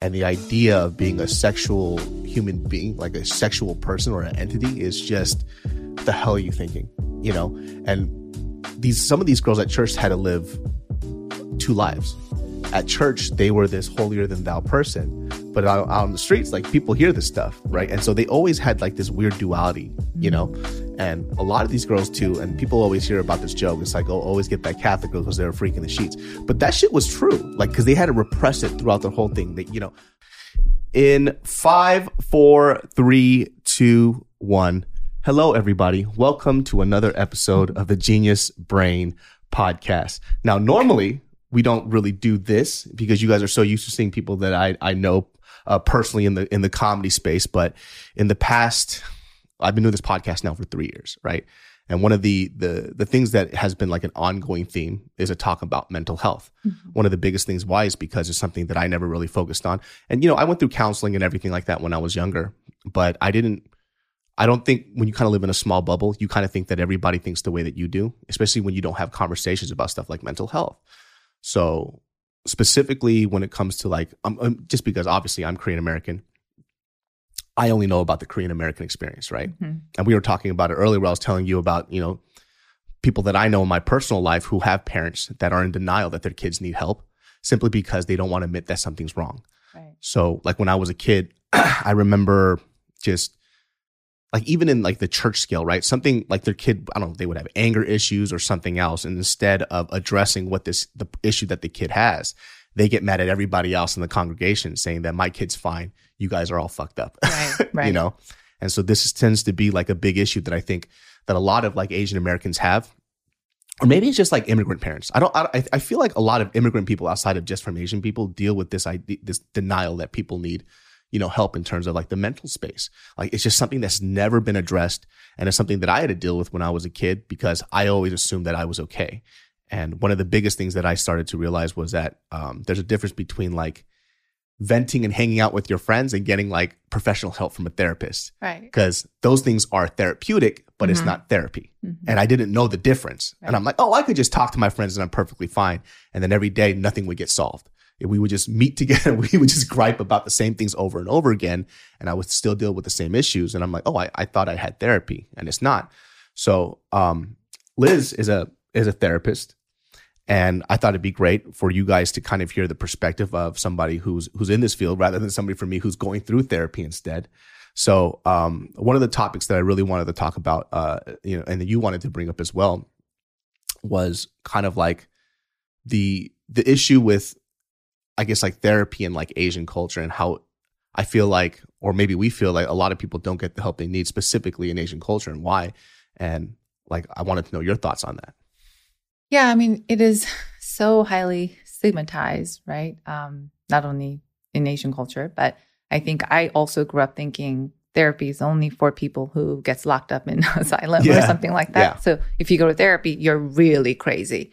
And the idea of being a sexual human being, like a sexual person or an entity, is just, the hell are you thinking? You know? And some of these girls at church had to live two lives. At church, they were this holier than thou person, but out on the streets, like, people hear this stuff, right? And so they always had like this weird duality, you know? And a lot of these girls too, and people always hear about this joke, it's like, oh, always get that Catholic girl because they're a freak in the sheets. But that shit was true, like, because they had to repress it throughout the whole thing. That, you know, in 5, 4, 3, 2, 1. Hello, everybody. Welcome to another episode of the Genius Brain Podcast. Now, normally we don't really do this because you guys are so used to seeing people that I know personally in the comedy space, but in the past, I've been doing this podcast now for 3 years, right? And one of the things that has been like an ongoing theme is a talk about mental health. Mm-hmm. One of the biggest things why is because it's something that I never really focused on. And, you know, I went through counseling and everything like that when I was younger, but I don't think when you kind of live in a small bubble, you kind of think that everybody thinks the way that you do, especially when you don't have conversations about stuff like mental health. So specifically when it comes to like, just because obviously I'm Korean American, I only know about the Korean American experience, right? Mm-hmm. And we were talking about it earlier where I was telling you about, you know, people that I know in my personal life who have parents that are in denial that their kids need help simply because they don't want to admit that something's wrong. Right. So like when I was a kid, I remember just like even in like the church scale, right? Something like their kid, I don't know, they would have anger issues or something else. And instead of addressing what the issue that the kid has, they get mad at everybody else in the congregation saying that my kid's fine. You guys are all fucked up, right. You know? And so this tends to be like a big issue that I think that a lot of like Asian Americans have, Or maybe it's just like immigrant parents. I feel like a lot of immigrant people outside of just from Asian people deal with this denial that people need, you know, help in terms of like the mental space. Like it's just something that's never been addressed, and it's something that I had to deal with when I was a kid because I always assumed that I was okay. And one of the biggest things that I started to realize was that there's a difference between like venting and hanging out with your friends and getting like professional help from a therapist. Right. Because those things are therapeutic, but mm-hmm. it's not therapy. Mm-hmm. And I didn't know the difference. Right. And I'm like, oh, I could just talk to my friends and I'm perfectly fine. And then every day, nothing would get solved. We would just meet together. We would just gripe about the same things over and over again. And I would still deal with the same issues. And I'm like, oh, I thought I had therapy, and it's not. So Liz is a therapist. And I thought it'd be great for you guys to kind of hear the perspective of somebody who's in this field rather than somebody from me who's going through therapy instead. So one of the topics that I really wanted to talk about, you know, and that you wanted to bring up as well, was kind of like the issue with, I guess, like therapy and like Asian culture, and how I feel like, or maybe we feel like, a lot of people don't get the help they need, specifically in Asian culture, and why. And like, I wanted to know your thoughts on that. Yeah, I mean, it is so highly stigmatized, right? Not only in Asian culture, but I think I also grew up thinking therapy is only for people who gets locked up in asylum or something like that. Yeah. So if you go to therapy, you're really crazy.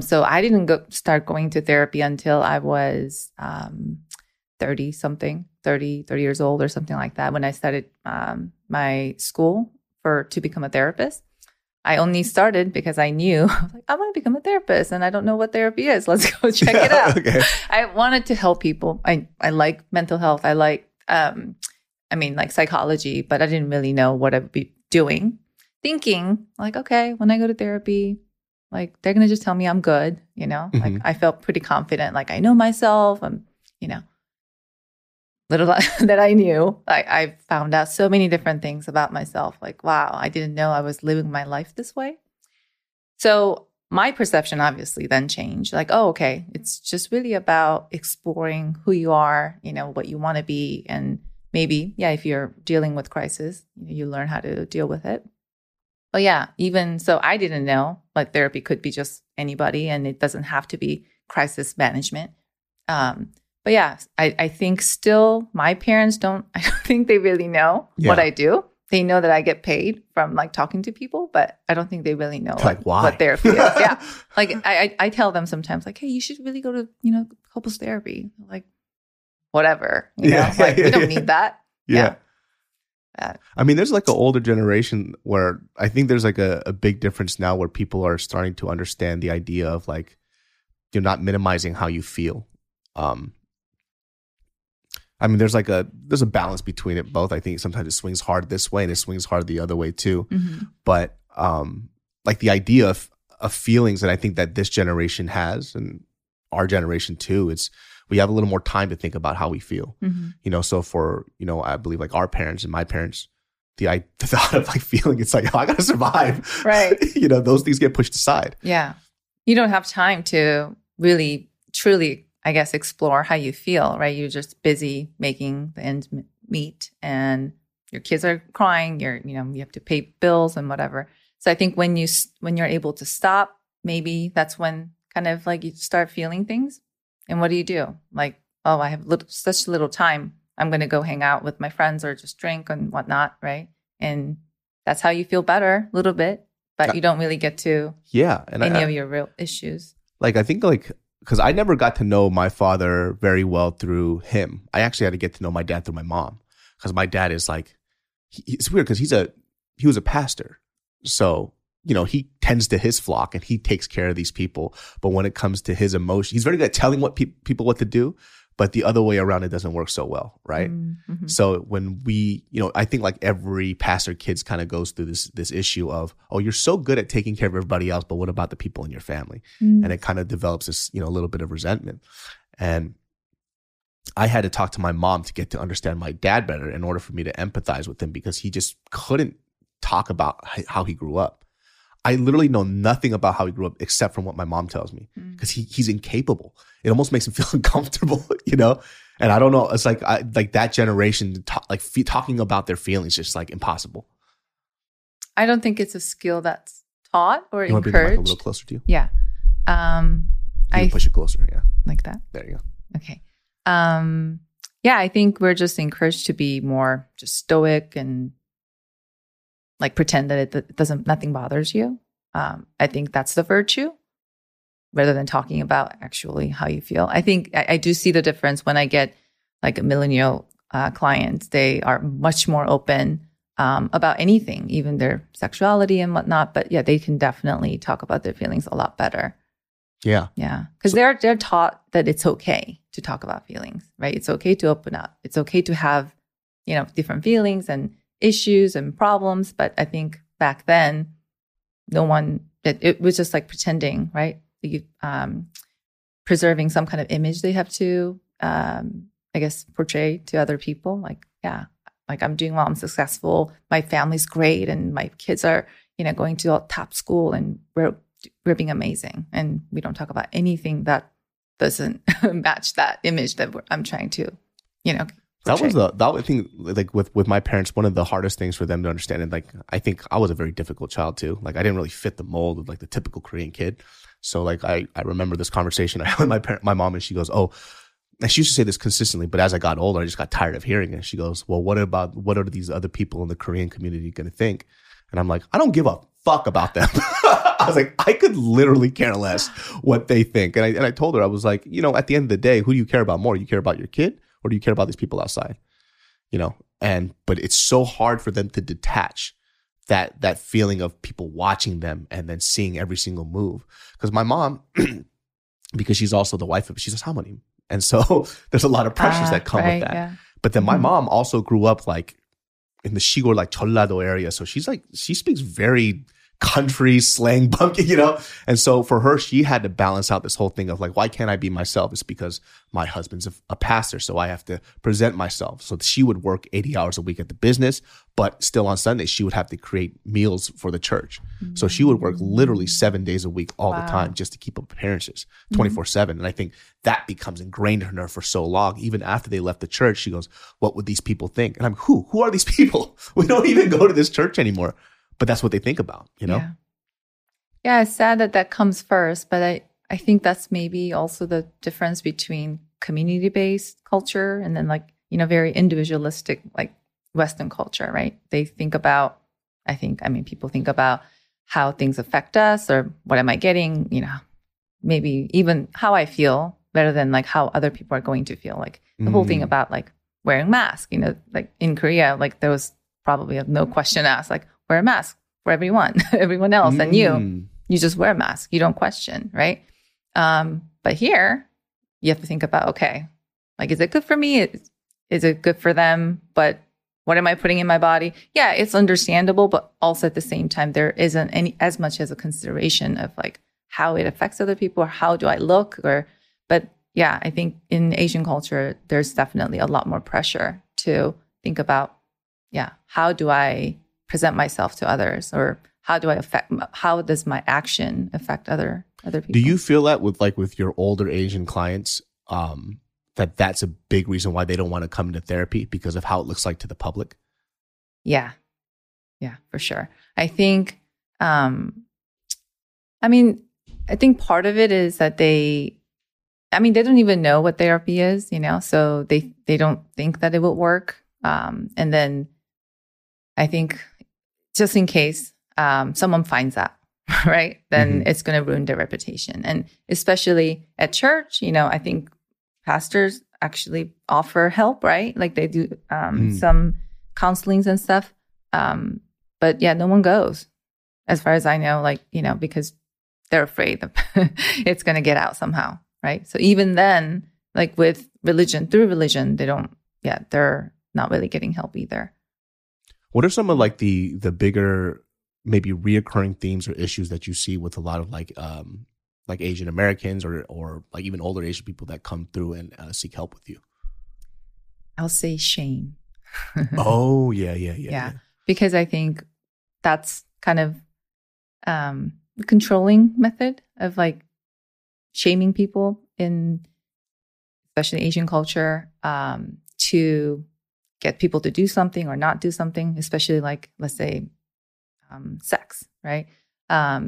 So I didn't start going to therapy until I was 30 years old or something like that, when I started my school to become a therapist. I only started because I knew, like, I want to become a therapist and I don't know what therapy is. Let's go check it out. Okay. I wanted to help people. I like mental health. I like, like psychology, but I didn't really know what I'd be doing. Thinking like, okay, when I go to therapy, like they're going to just tell me I'm good. You know, mm-hmm. like I felt pretty confident. Like I know myself. I'm, you know, little that I knew, I found out so many different things about myself. Like, wow, I didn't know I was living my life this way. So my perception obviously then changed. Like, oh, okay, it's just really about exploring who you are, you know, what you want to be. And maybe, yeah, if you're dealing with crisis, you learn how to deal with it. But yeah, even so, I didn't know, like, therapy could be just anybody, and it doesn't have to be crisis management. But yeah, I think still my parents I don't think they really know what I do. They know that I get paid from like talking to people, but I don't think they really know like what therapy is. Yeah. Like I tell them sometimes like, hey, you should really go to, you know, couples therapy. Like whatever. You know, like we don't need that. Yeah. I mean, there's like an older generation where I think there's like a big difference now where people are starting to understand the idea of like, you're not minimizing how you feel. I mean, there's a balance between it both. I think sometimes it swings hard this way and it swings hard the other way too. Mm-hmm. But like the idea of feelings that I think that this generation has, and our generation too, it's we have a little more time to think about how we feel. Mm-hmm. You know, so for, you know, I believe like our parents and my parents, the thought of like feeling, it's like, oh, I gotta survive. Right. You know, those things get pushed aside. Yeah. You don't have time to really, truly, I guess, explore how you feel, right? You're just busy making the ends meet, and your kids are crying. You have to pay bills and whatever. So I think when you're able to stop, maybe that's when kind of like you start feeling things. And what do you do? Like, oh, I have such little time. I'm going to go hang out with my friends or just drink and whatnot, right? And that's how you feel better a little bit, but you don't really get to any of your real issues. Like I think like. Because I never got to know my father very well through him. I actually had to get to know my dad through my mom. Because my dad is like, it's weird because he was a pastor. So, you know, he tends to his flock and he takes care of these people. But when it comes to his emotion, he's very good at telling people what to do. But the other way around, it doesn't work so well, right? Mm-hmm. So when we, you know, I think like every pastor kids kind of goes through this issue of, oh, you're so good at taking care of everybody else, but what about the people in your family? Mm-hmm. And it kind of develops this, you know, a little bit of resentment. And I had to talk to my mom to get to understand my dad better in order for me to empathize with him, because he just couldn't talk about how he grew up. I literally know nothing about how he grew up except from what my mom tells me, because he's incapable. It almost makes him feel uncomfortable, you know? And I don't know. It's like that generation, talking about their feelings, just like impossible. I don't think it's a skill that's taught or encouraged. You want to bring the mic a little closer to you? Yeah. I push it closer. Yeah. Like that? There you go. Okay. Yeah, I think we're just encouraged to be more just stoic and like pretend that it doesn't, nothing bothers you. I think that's the virtue rather than talking about actually how you feel. I think I do see the difference when I get like a millennial client. They are much more open about anything, even their sexuality and whatnot. But yeah, they can definitely talk about their feelings a lot better. Yeah. Yeah. Because they're taught that it's okay to talk about feelings, right? It's okay to open up. It's okay to have, you know, different feelings and issues and problems. But I think back then, it was just like pretending, right? Preserving some kind of image they have to, I guess, portray to other people. Like, yeah, like I'm doing well, I'm successful, my family's great, and my kids are, you know, going to top school, and we're being amazing, and we don't talk about anything that doesn't match that image that I'm trying to, you know, portray. That was the thing, like with my parents, one of the hardest things for them to understand. And like, I think I was a very difficult child too. Like I didn't really fit the mold of like the typical Korean kid. So like, I remember this conversation I had with my mom, and she goes, oh, and she used to say this consistently, but as I got older, I just got tired of hearing it. She goes, well, what are these other people in the Korean community going to think? And I'm like, I don't give a fuck about them. I was like, I could literally care less what they think. And I told her, I was like, you know, at the end of the day, who do you care about more? You care about your kid, or do you care about these people outside? You know, but it's so hard for them to detach that feeling of people watching them and then seeing every single move. Because my mom, because she's also the wife of, she's a Samonim. And so there's a lot of pressures that come with that. Yeah. But then my mom also grew up like in the Shigor, like Chollado area. So she's like, she speaks very country slang, bunky, you know? And so for her, she had to balance out this whole thing of like, why can't I be myself? It's because my husband's a pastor, so I have to present myself. So she would work 80 hours a week at the business, but still on Sundays, she would have to create meals for the church. Mm-hmm. So she would work literally 7 days a week all the time just to keep up appearances 24/7. And I think that becomes ingrained in her for so long. Even after they left the church, she goes, what would these people think? And I'm, who are these people? We don't even go to this church anymore. But that's what they think about, you know? Yeah, it's sad that comes first, but I think that's maybe also the difference between community-based culture and then like, you know, very individualistic, like Western culture, right? They think about, people think about how things affect us or what am I getting, you know, maybe even how I feel better than like how other people are going to feel. Like the whole thing about like wearing masks, you know, like in Korea, like there was probably no question asked, like, wear a mask for everyone else. And you just wear a mask. You don't question, right? But here, you have to think about, okay, like, is it good for me? Is it good for them? But what am I putting in my body? Yeah, it's understandable, but also at the same time, there isn't as much as a consideration of like how it affects other people or how do I look but yeah, I think in Asian culture, there's definitely a lot more pressure to think about, yeah, how do I present myself to others, or how does my action affect other people? Do you feel that with your older Asian clients, that's a big reason why they don't want to come into therapy because of how it looks like to the public? Yeah, for sure. I think, I think part of it is that they don't even know what therapy is, you know, so they don't think that it will work. And then I think just in case someone finds out, right, then it's going to ruin their reputation. And especially at church, you know, I think pastors actually offer help, right? Like they do some counselings and stuff. But yeah, no one goes as far as I know, like, you know, because they're afraid it's going to get out somehow, right? So even then, like with religion, through religion, they're not really getting help either. What are some of like the bigger, maybe reoccurring themes or issues that you see with a lot of like Asian Americans or like even older Asian people that come through and seek help with you? I'll say shame. Oh, yeah. Because I think that's kind of the controlling method of like shaming people in especially Asian culture to get people to do something or not do something, especially like, let's say, sex, right? I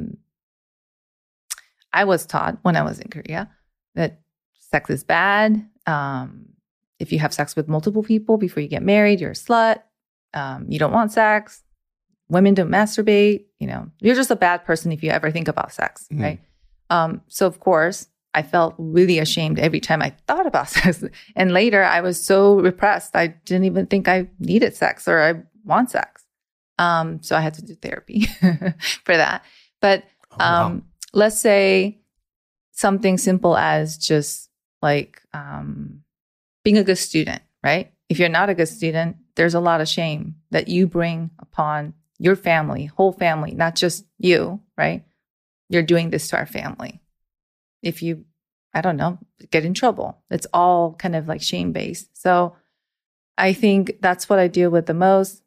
was taught when I was in Korea that sex is bad. If you have sex with multiple people before you get married, you're a slut. You don't want sex. Women don't masturbate. You know, you're just a bad person if you ever think about sex, mm-hmm. right? So of course, I felt really ashamed every time I thought about sex. And later, I was so repressed, I didn't even think I needed sex or I want sex. So I had to do therapy for that. But let's say something simple as just like being a good student, right? If you're not a good student, there's a lot of shame that you bring upon your family, whole family, not just you, right? You're doing this to our family. If you, I don't know, get in trouble. It's all kind of like shame-based. So I think that's what I deal with the most.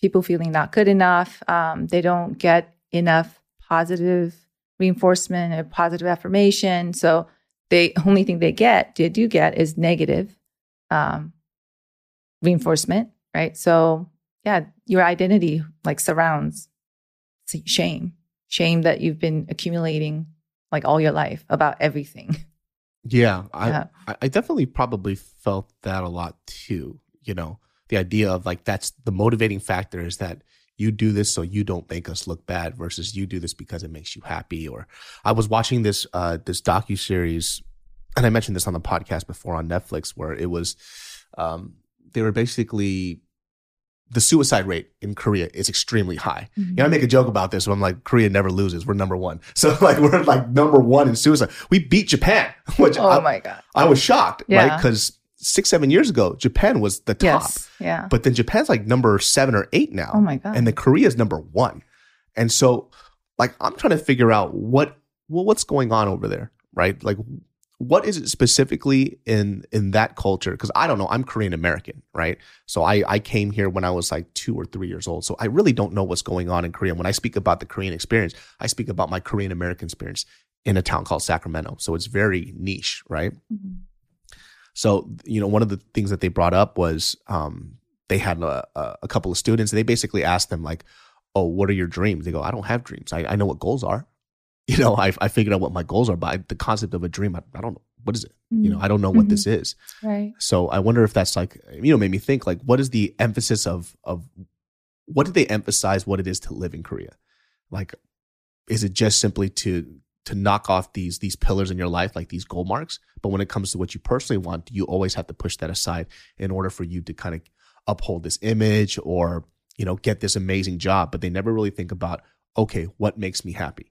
People feeling not good enough. They don't get enough positive reinforcement or positive affirmation. So the only thing they do get is negative reinforcement, right? So yeah, your identity like surrounds shame that you've been accumulating like all your life about everything. Yeah. I definitely probably felt that a lot too, you know, the idea of like, that's the motivating factor is that you do this so you don't make us look bad versus you do this because it makes you happy. Or I was watching this this docuseries, and I mentioned this on the podcast before on Netflix, where it was they were basically the suicide rate in Korea is extremely high. Mm-hmm. You know, I make a joke about this, but I'm like, Korea never loses. We're number one. So like we're like number one in suicide. We beat Japan, which oh my God. I was shocked, yeah. right? Because 6-7 years ago, Japan was the top. Yes, yeah. But then Japan's like number 7 or 8 now. Oh my God. And then Korea's number 1. And so like I'm trying to figure out what's going on over there, right? Like what is it specifically in that culture? Because I don't know, I'm Korean American, right? So I came here when I was like 2 or 3 years old. So I really don't know what's going on in Korea. When I speak about the Korean experience, I speak about my Korean American experience in a town called Sacramento. So it's very niche, right? Mm-hmm. So, you know, one of the things that they brought up was they had a couple of students, and they basically asked them like, oh, what are your dreams? They go, I don't have dreams. I know what goals are. You know, I figured out what my goals are, but the concept of a dream, I don't know. What is it? Mm-hmm. You know, I don't know what mm-hmm. this is. Right. So I wonder if that's like, you know, made me think like, what is the emphasis of what did they emphasize what it is to live in Korea? Like, is it just simply to knock off these pillars in your life, like these goal marks? But when it comes to what you personally want, you always have to push that aside in order for you to kind of uphold this image or, you know, get this amazing job. But they never really think about, okay, what makes me happy?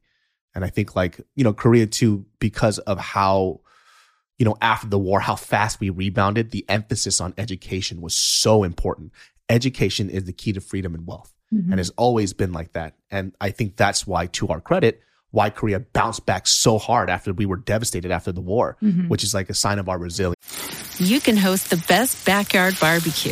And I think like, you know, Korea too, because of how, you know, after the war, how fast we rebounded, the emphasis on education was so important. Education is the key to freedom and wealth. Mm-hmm. And it's always been like that. And I think that's why, to our credit, why Korea bounced back so hard after we were devastated after the war, mm-hmm. which is like a sign of our resilience. You can host the best backyard barbecue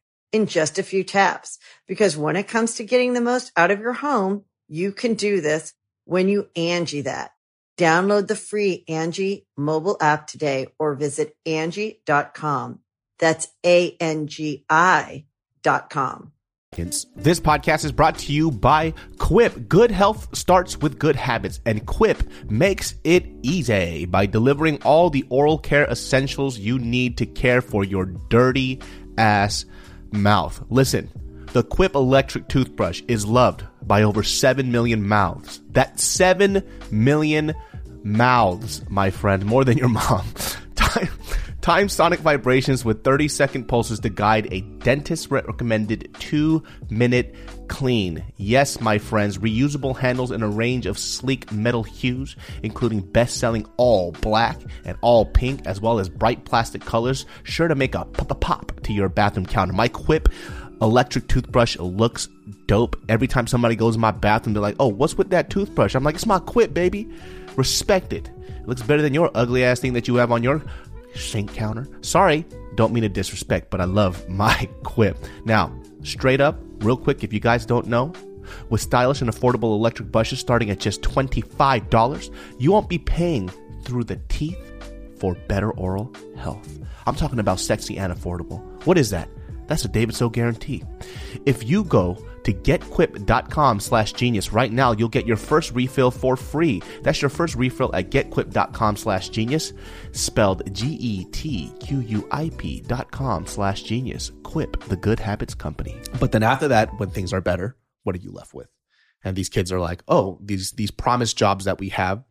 in just a few taps. Because when it comes to getting the most out of your home, you can do this when you Angie that. Download the free Angie mobile app today or visit Angie.com. That's ANGI.com. This podcast is brought to you by Quip. Good health starts with good habits, and Quip makes it easy by delivering all the oral care essentials you need to care for your dirty ass mouth. Listen, the Quip electric toothbrush is loved by over 7 million mouths. That's 7 million mouths, my friend, more than your mom. Time sonic vibrations with 30-second pulses to guide a dentist-recommended 2-minute clean. Yes, my friends, reusable handles in a range of sleek metal hues, including best-selling all black and all pink, as well as bright plastic colors, sure to make a pop to your bathroom counter. My Quip electric toothbrush looks dope. Every time somebody goes in my bathroom, they're like, "Oh, what's with that toothbrush?" I'm like, "It's my Quip, baby. Respect it. It looks better than your ugly-ass thing that you have on your sink counter." Sorry, don't mean to disrespect, but I love my Quip. Now, straight up, real quick, if you guys don't know, with stylish and affordable electric brushes starting at just $25, you won't be paying through the teeth for better oral health. I'm talking about sexy and affordable. What is that? That's a David So guarantee. If you go to getquip.com/genius right now, you'll get your first refill for free. That's your first refill at getquip.com/genius, spelled GETQUIP.com/genius. Quip, the good habits company. But then after that, when things are better, what are you left with? And these kids are like, "Oh, these promised jobs that we have,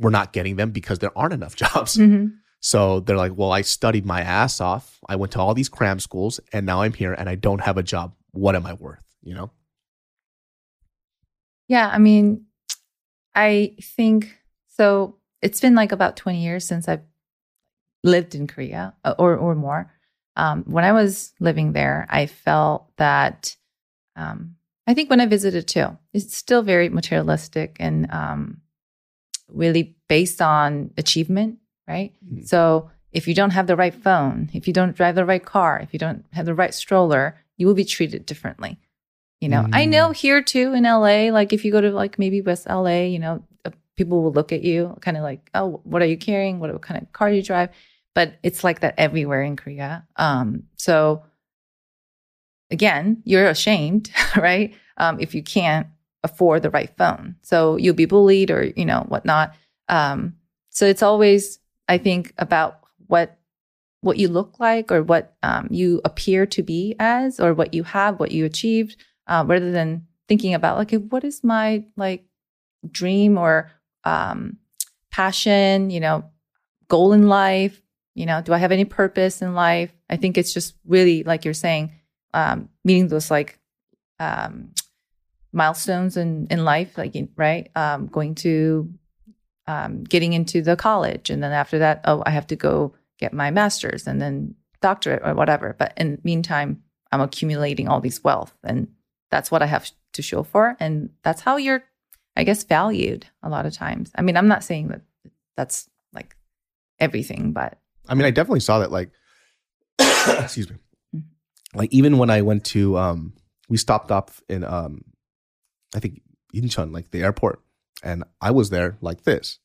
we're not getting them because there aren't enough jobs." Mm-hmm. So they're like, "Well, I studied my ass off. I went to all these cram schools and now I'm here and I don't have a job. What am I worth?" You know? Yeah. I mean, I think so. It's been like about 20 years since I've lived in Korea or more. When I was living there, I felt that, I think when I visited too, it's still very materialistic and really based on achievement, right? Mm-hmm. So if you don't have the right phone, if you don't drive the right car, if you don't have the right stroller, you will be treated differently. You know, I know here too in LA, like if you go to like maybe West LA, you know, people will look at you kind of like, "Oh, what are you carrying? What kind of car do you drive?" But it's like that everywhere in Korea. So again, you're ashamed, right? If you can't afford the right phone, so you'll be bullied or, you know, whatnot. So it's always, I think, about what you look like or what you appear to be as, or what you have, what you achieved, rather than thinking about like, what is my like dream or passion, you know, goal in life, you know, do I have any purpose in life? I think it's just really like you're saying, meeting those like milestones in life, like, right, going to, getting into the college. And then after that, oh, I have to go get my master's and then doctorate or whatever. But in the meantime, I'm accumulating all this wealth, and that's what I have to show for. And that's how you're, I guess, valued a lot of times. I mean, I'm not saying that that's like everything, but. I mean, I definitely saw that like, excuse me. Like even when I went to, we stopped off in, I think Incheon, like the airport. And I was there like this.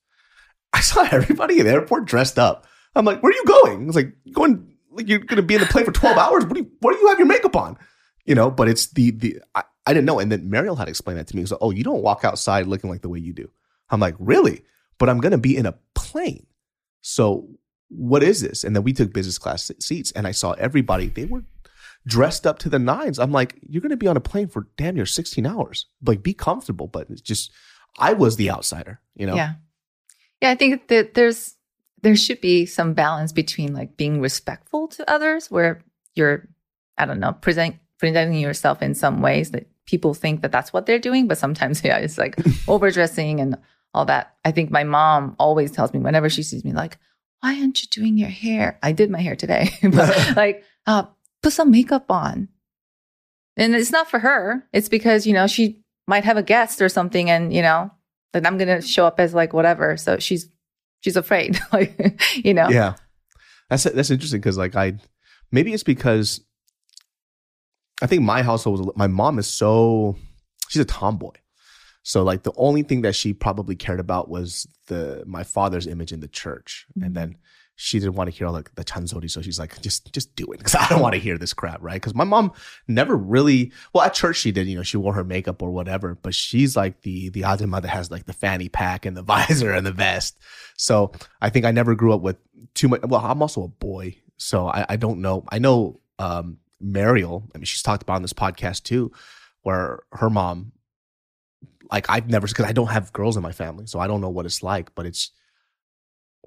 I saw everybody in the airport dressed up. I'm like, "Where are you going?" It's like, "Going, like you're going to be in the plane for 12 hours. What do you have your makeup on?" You know, but it's I didn't know. And then Mariel had explained that to me. He was like, "Oh, you don't walk outside looking like the way you do." I'm like, "Really? But I'm going to be in a plane. So what is this?" And then we took business class seats and I saw everybody. They were dressed up to the nines. I'm like, "You're going to be on a plane for damn near 16 hours. Like be comfortable." But it's just, I was the outsider, you know? Yeah. Yeah. I think that there should be some balance between like being respectful to others where you're, I don't know, presenting yourself in some ways that people think that that's what they're doing. But sometimes, yeah, it's like overdressing and all that. I think my mom always tells me whenever she sees me like, why aren't you doing your hair? I did my hair today. But like, put some makeup on. And it's not for her. It's because, you know, she might have a guest or something, and, you know, that I'm going to show up as like whatever. So she's afraid, like, you know. Yeah. That's interesting because, like, maybe it's because I think my household was, my mom is so, she's a tomboy. So like the only thing that she probably cared about was my father's image in the church. Mm-hmm. And then she didn't want to hear like the chanzori. So she's like, just do it because I don't want to hear this crap, right? Because my mom never really, well, at church she did, you know, she wore her makeup or whatever, but she's like the ajumma that has like the fanny pack and the visor and the vest. So I think I never grew up with too much. Well, I'm also a boy, so I don't know. I know Mariel, I mean, she's talked about on this podcast too, where her mom, like I've never, because I don't have girls in my family, so I don't know what it's like, but it's,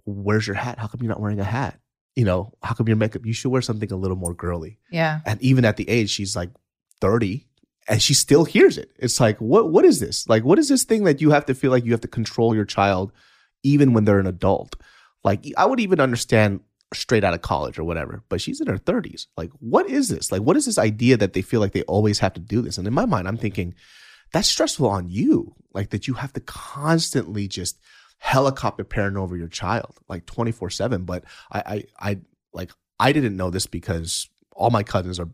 where's your hat? How come you're not wearing a hat? You know, how come your makeup? You should wear something a little more girly. Yeah. And even at the age, she's like 30 and she still hears it. It's like, what is this? Like, what is this thing that you have to feel like you have to control your child even when they're an adult? Like, I would even understand straight out of college or whatever, but she's in her 30s. Like, what is this? Like, what is this idea that they feel like they always have to do this? And in my mind, I'm thinking, that's stressful on you. Like, that you have to constantly just helicopter parent over your child like 24/7. But I didn't know this because all my cousins are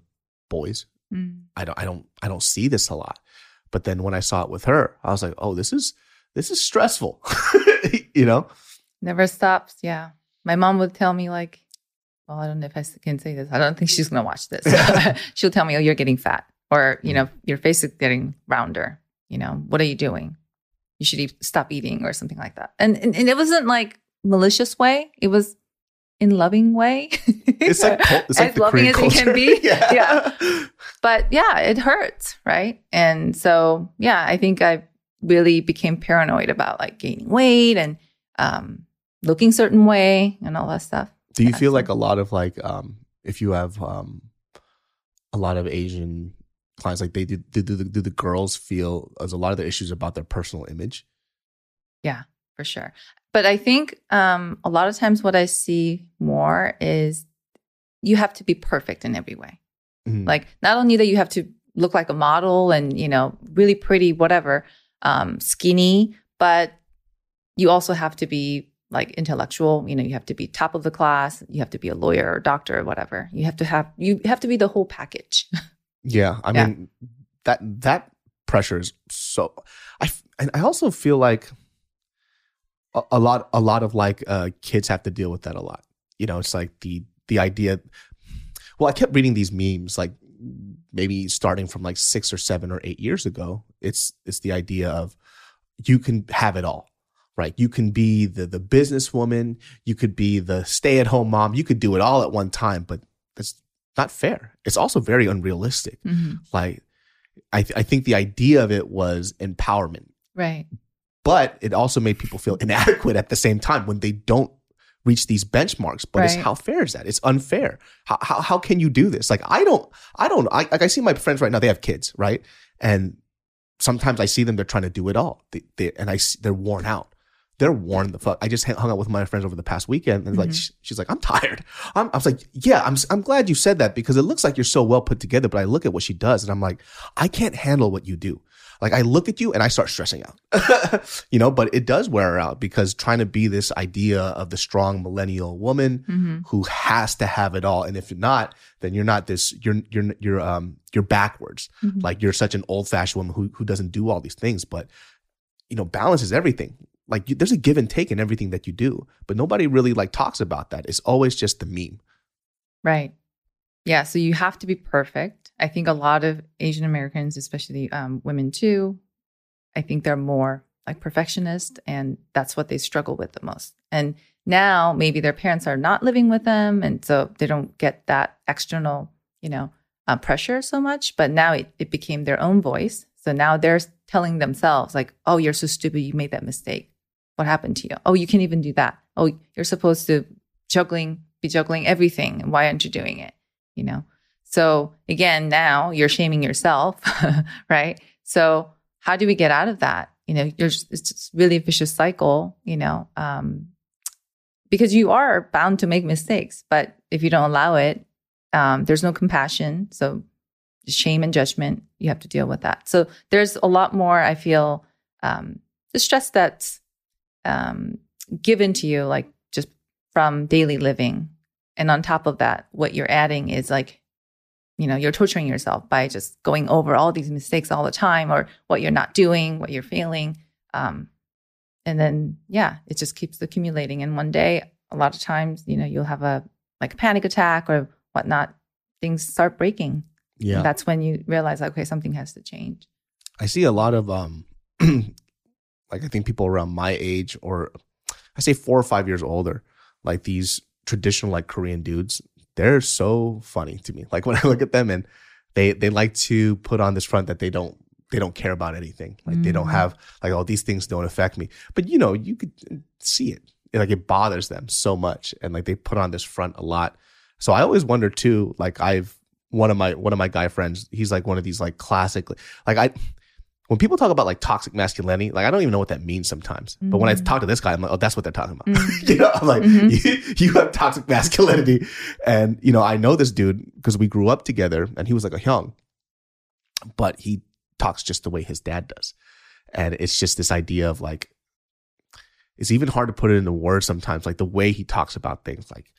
boys. Mm. I don't see this a lot. But then when I saw it with her, I was like, oh, this is stressful. You know? Never stops. Yeah. My mom would tell me like, well, I don't know if I can say this. I don't think she's going to watch this. She'll tell me, oh, you're getting fat, or, you know, your face is getting rounder. You know, what are you doing? You should stop eating or something like that. And it wasn't like malicious way. It was in loving way. It's like, it's like as the loving Korean as culture. It can be. Yeah. But yeah, it hurts. Right. And so, yeah, I think I really became paranoid about like gaining weight and looking certain way and all that stuff. Do you feel like a lot of like, if you have a lot of Asian clients, like, they do the girls feel as a lot of the issues about their personal image? Yeah, for sure. But I think a lot of times what I see more is you have to be perfect in every way. Mm-hmm. Like, not only that you have to look like a model and, you know, really pretty, whatever, skinny, but you also have to be like intellectual. You know, you have to be top of the class. You have to be a lawyer or doctor or whatever. You have to be the whole package. Yeah, I mean, that pressure is so. I also feel like a lot of like kids have to deal with that a lot. You know, it's like the idea. Well, I kept reading these memes, like maybe starting from like 6 or 7 or 8 years ago. It's the idea of you can have it all, right? You can be the businesswoman, you could be the stay-at-home mom, you could do it all at one time, but that's not fair. It's also very unrealistic. Mm-hmm. Like, I think the idea of it was empowerment. Right. But it also made people feel inadequate at the same time when they don't reach these benchmarks. But It's how fair is that? It's unfair. How can you do this? Like, I don't, like, I see my friends right now, they have kids, right? And sometimes I see them, they're trying to do it all. They're worn out. They're worn the fuck. I just hung out with my friends over the past weekend, and mm-hmm. like she's like, "I'm tired." I was like, "Yeah, I'm glad you said that because it looks like you're so well put together." But I look at what she does, and I'm like, "I can't handle what you do." Like, I look at you, and I start stressing out, you know. But it does wear her out because trying to be this idea of the strong millennial woman mm-hmm. who has to have it all, and if you're not, then you're not this. You're backwards. Mm-hmm. Like, you're such an old fashioned woman who doesn't do all these things. But, you know, balance is everything. Like, there's a give and take in everything that you do, but nobody really like talks about that. It's always just the meme. Right. Yeah. So you have to be perfect. I think a lot of Asian Americans, especially women too, I think they're more like perfectionist, and that's what they struggle with the most. And now maybe their parents are not living with them, and so they don't get that external, you know, pressure so much, but now it became their own voice. So now they're telling themselves like, oh, you're so stupid. You made that mistake. What happened to you? Oh, you can't even do that. Oh, you're supposed to be juggling everything. Why aren't you doing it? You know? So again, now you're shaming yourself, right? So how do we get out of that? You know, it's just really a vicious cycle, you know, because you are bound to make mistakes. But if you don't allow it, there's no compassion. So shame and judgment, you have to deal with that. So there's a lot more, I feel, the stress that's given to you, like just from daily living. And on top of that, what you're adding is like, you know, you're torturing yourself by just going over all these mistakes all the time, or what you're not doing, what you're failing. And then, yeah, it just keeps accumulating. And one day, a lot of times, you know, you'll have a panic attack or whatnot. Things start breaking. Yeah. And that's when you realize, okay, something has to change. I see a lot of, I think people around my age, or I say 4 or 5 years older, like these traditional, like Korean dudes, they're so funny to me. Like when I look at them, and they like to put on this front that they don't care about anything. Like they don't have, like, all these things don't affect me. But, you know, you could see it. Like it bothers them so much. And like they put on this front a lot. So I always wonder too, like one of my guy friends, he's like one of these like classic, like when people talk about like toxic masculinity, like I don't even know what that means sometimes. Mm-hmm. But when I talk to this guy, I'm like, oh, that's what they're talking about. Mm-hmm. You know, I'm like, you have toxic masculinity. And, you know, I know this dude because we grew up together, and he was like a hyung, but he talks just the way his dad does. And it's just this idea of like, it's even hard to put it into words sometimes, like the way he talks about things, like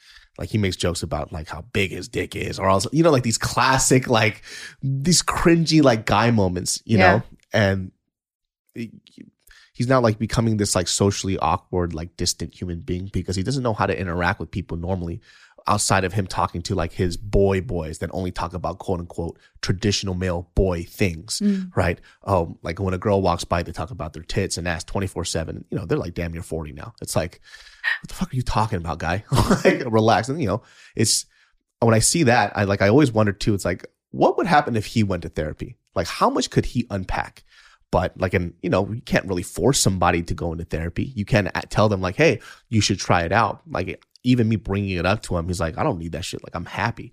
he makes jokes about like how big his dick is, or also, you know, like these classic, like these cringy, like guy moments, you know? And he's now like becoming this like socially awkward, like distant human being, because he doesn't know how to interact with people normally outside of him talking to like his boys that only talk about quote unquote traditional male boy things, right? Like when a girl walks by, they talk about their tits and ass 24/7. You know, they're like damn near 40 now. It's like, what the fuck are you talking about, guy? Like, relax. And, you know, it's when I see that, I always wonder too, it's like, what would happen if he went to therapy? Like, how much could he unpack? But like, and you know, you can't really force somebody to go into therapy. You can tell them like, hey, you should try it out. Like, even me bringing it up to him, he's like, I don't need that shit. Like, I'm happy.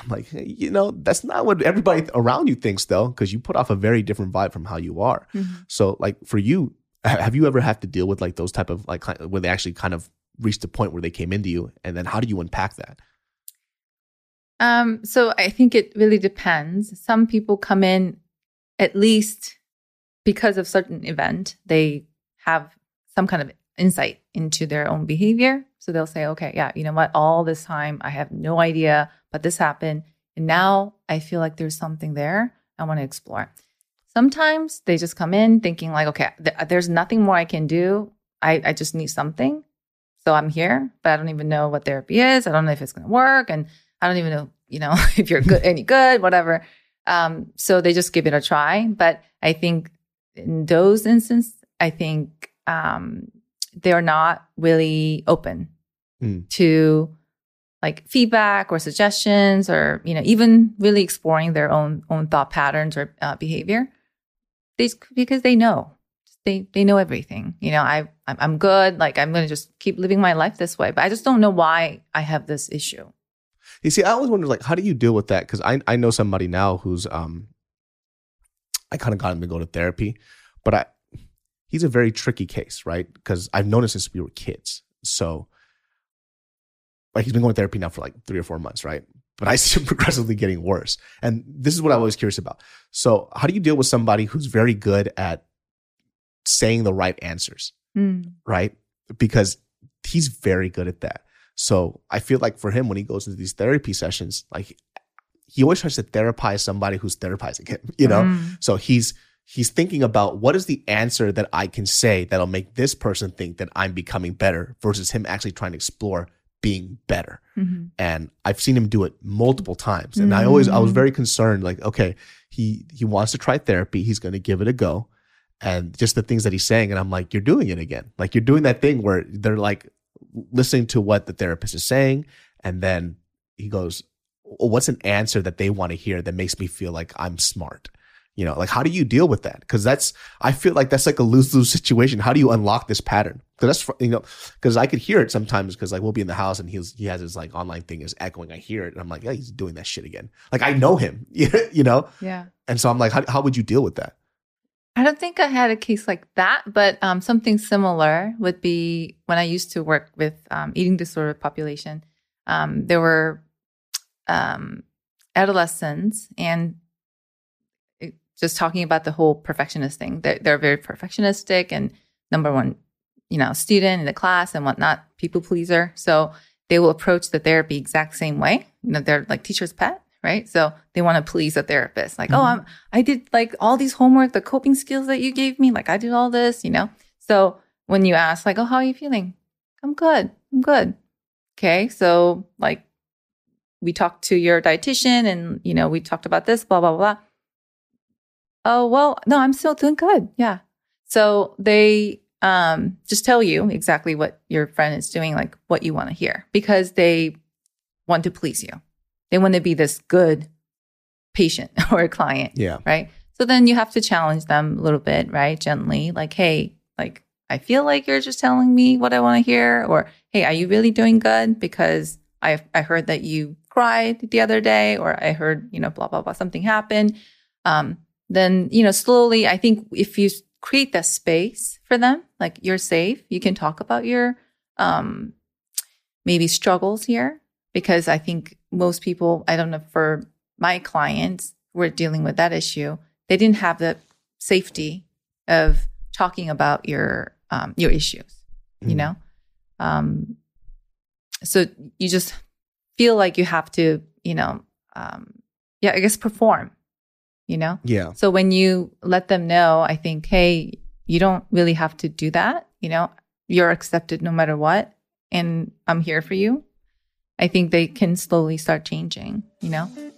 I'm like, hey, you know, that's not what everybody around you thinks though, because you put off a very different vibe from how you are. Mm-hmm. So like for you, have you ever had to deal with like those type of like, where they actually kind of reached the point where they came into you, and then how do you unpack that? So I think it really depends. Some people come in at least because of certain event, they have some kind of insight into their own behavior. So they'll say, okay, yeah, you know what? All this time I have no idea, but this happened. And now I feel like there's something there. I want to explore. Sometimes they just come in thinking like, okay, there's nothing more I can do. I just need something. So I'm here, but I don't even know what therapy is. I don't know if it's going to work. And I don't even know, you know, if you're good, any good, whatever. So they just give it a try. But I think in those instances, I think they're not really open to like feedback or suggestions, or, you know, even really exploring their own thought patterns or behavior. Because they know, they know everything. You know, I'm good. Like, I'm going to just keep living my life this way, but I just don't know why I have this issue. You see, I always wonder, like, how do you deal with that? Because I know somebody now who's, I kind of got him to go to therapy, but he's a very tricky case, right? Because I've known it since we were kids. So, like, he's been going to therapy now for like 3 or 4 months, right? But I see him progressively getting worse. And this is what I'm always curious about. So, how do you deal with somebody who's very good at saying the right answers, right? Because he's very good at that. So, I feel like for him, when he goes into these therapy sessions, like, he always tries to therapize somebody who's therapizing him, you know? So, He's thinking about what is the answer that I can say that'll make this person think that I'm becoming better, versus him actually trying to explore being better. And I've seen him do it multiple times. And I was very concerned, like, okay, he wants to try therapy. He's going to give it a go. And just the things that he's saying. And I'm like, you're doing it again. Like, you're doing that thing where they're like listening to what the therapist is saying. And then he goes, what's an answer that they want to hear that makes me feel like I'm smart? You know, like, how do you deal with that? Because I feel like that's like a lose-lose situation. How do you unlock this pattern? Because that's, you know, because I could hear it sometimes, because like we'll be in the house and he has his like online thing is echoing. I hear it and I'm like, yeah, he's doing that shit again. Like, I know him, you know? Yeah. And so I'm like, how would you deal with that? I don't think I had a case like that, but something similar would be when I used to work with eating disorder population. There were adolescents, and just talking about the whole perfectionist thing. They're very perfectionistic and number one, student in the class and whatnot, people pleaser. So they will approach the therapy exact same way. They're like teacher's pet, right? So they want to please the therapist. Like, I did like all these homework, the coping skills that you gave me. Like I did all this, So when you ask like, how are you feeling? I'm good. Okay. So like we talked to your dietitian and, we talked about this, blah, blah, blah. Oh, well, no, I'm still doing good. Yeah. So they just tell you exactly what your friend is doing, like what you want to hear, because they want to please you. They want to be this good patient or client. Yeah. Right. So then you have to challenge them a little bit, right? Gently, like, hey, like, I feel like you're just telling me what I want to hear. Or, hey, are you really doing good? Because I heard that you cried the other day, or I heard, blah, blah, blah, something happened. Then, slowly, I think if you create that space for them, like you're safe, you can talk about your maybe struggles here, because I think most people, I don't know, for my clients who are dealing with that issue, they didn't have the safety of talking about your issues, you know? So you just feel like you have to, perform. Yeah. So when you let them know, I think, hey, you don't really have to do that. You're accepted no matter what, and I'm here for you. I think they can slowly start changing,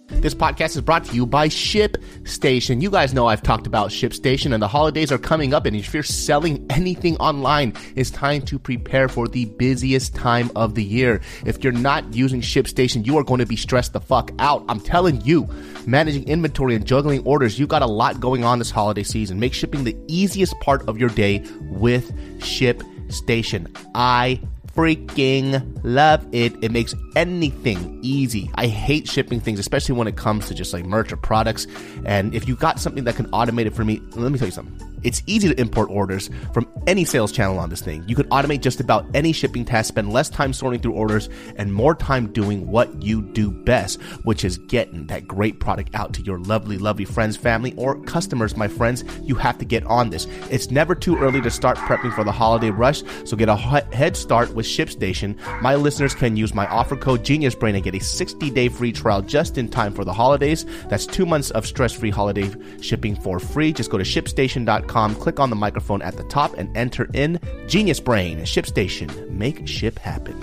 This podcast is brought to you by ShipStation. You guys know I've talked about ShipStation, and the holidays are coming up, and if you're selling anything online, it's time to prepare for the busiest time of the year. If you're not using ShipStation, you are going to be stressed the fuck out. I'm telling you, managing inventory and juggling orders, you've got a lot going on this holiday season. Make shipping the easiest part of your day with ShipStation. I freaking love it. It makes anything easy. I hate shipping things, especially when it comes to just like merch or products. And if you got something that can automate it for me, let me tell you something. It's easy to import orders from any sales channel on this thing. You can automate just about any shipping task, spend less time sorting through orders, and more time doing what you do best, which is getting that great product out to your lovely, lovely friends, family, or customers, my friends. You have to get on this. It's never too early to start prepping for the holiday rush, so get a head start with ShipStation. My listeners can use my offer code GeniusBrain and get a 60-day free trial just in time for the holidays. That's 2 months of stress-free holiday shipping for free. Just go to ShipStation.com. Click on the microphone at the top and enter in Genius Brain, ShipStation. Make ship happen.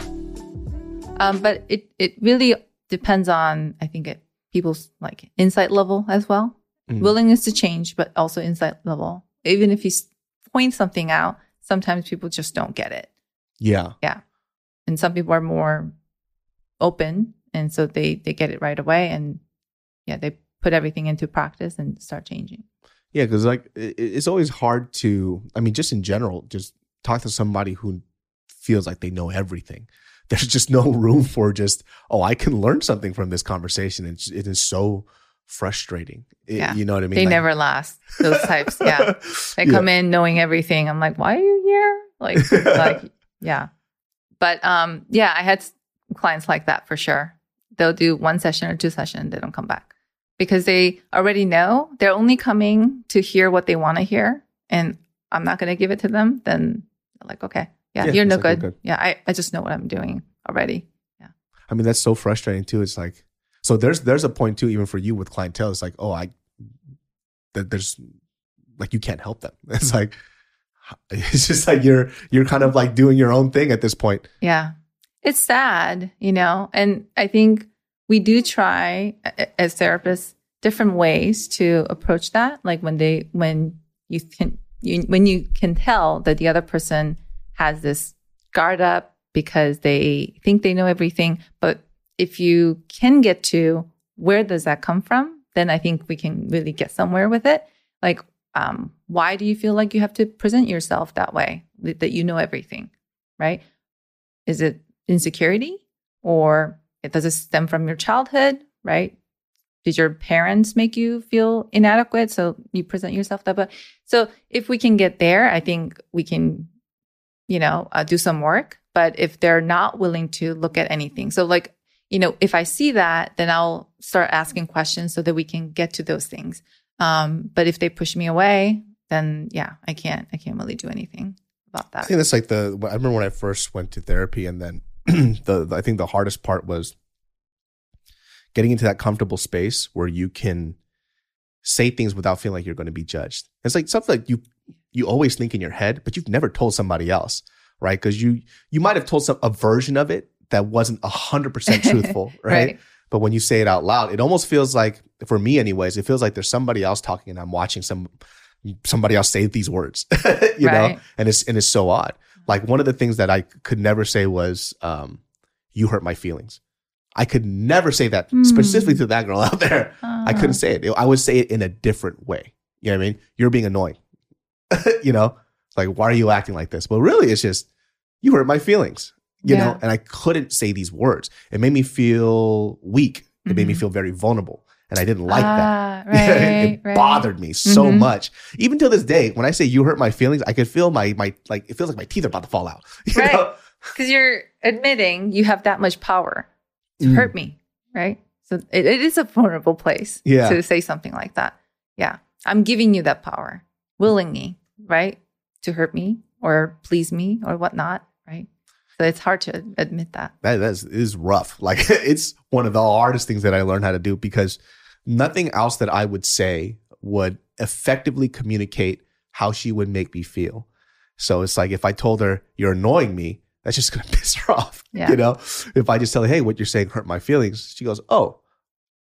But it really depends on, I think, people's like insight level as well. Willingness to change, but also insight level. Even if you point something out, sometimes people just don't get it. Yeah. Yeah. And some people are more open, and so they get it right away, and they put everything into practice and start changing. Yeah, because like it's always hard to, just in general, just talk to somebody who feels like they know everything. There's just no room for just, I can learn something from this conversation. And it is so frustrating. You know what I mean? They never last, those types. Yeah. They come in knowing everything. I'm like, why are you here? Like, yeah. But I had clients like that for sure. They'll do one session or two sessions. They don't come back. Because they already know, they're only coming to hear what they want to hear, and I'm not going to give it to them, then they're like, okay, you're no good. Yeah, I just know what I'm doing already. Yeah. I mean, that's so frustrating too. It's like, so there's a point too, even for you with clientele, it's like, there's like, you can't help them. It's like, it's just like, you're kind of like doing your own thing at this point. Yeah. It's sad, and I think we do try as therapists different ways to approach that. Like when you can tell that the other person has this guard up because they think they know everything. But if you can get to where does that come from, then I think we can really get somewhere with it. Like, why do you feel like you have to present yourself that way, that you know everything, right? Is it insecurity, or does it stem from your childhood, right? Did your parents make you feel inadequate? So you present yourself that. But so if we can get there, I think we can, you know, do some work. But if they're not willing to look at anything, so like, you know, if I see that, then I'll start asking questions so that we can get to those things. But if they push me away, then yeah, I can't really do anything about that. I think that's like I remember when I first went to therapy, and then I think the hardest part was getting into that comfortable space where you can say things without feeling like you're going to be judged. It's like something like you always think in your head, but you've never told somebody else, right? Because you might have told a version of it that wasn't 100% truthful, right? But when you say it out loud, it almost feels like, for me anyways, it feels like there's somebody else talking and I'm watching somebody else say these words, you know? And it's so odd. Like one of the things that I could never say was, you hurt my feelings. I could never say that specifically to that girl out there. I couldn't say it. I would say it in a different way. You know what I mean? You're being annoying. You know? Like, why are you acting like this? But really, it's just, you hurt my feelings. You know? And I couldn't say these words. It made me feel weak. It made me feel very vulnerable. And I didn't like that. It bothered me so much. Even to this day, when I say you hurt my feelings, I could feel my like, it feels like my teeth are about to fall out. You know? Because you're admitting you have that much power. To hurt me, right? So it is a vulnerable place to say something like that. Yeah. I'm giving you that power willingly, right? To hurt me or please me or whatnot, right? So it's hard to admit that. That is rough. Like it's one of the hardest things that I learned how to do, because nothing else that I would say would effectively communicate how she would make me feel. So it's like if I told her, you're annoying me, that's just going to piss her off, you know? If I just tell her, hey, what you're saying hurt my feelings, she goes, oh,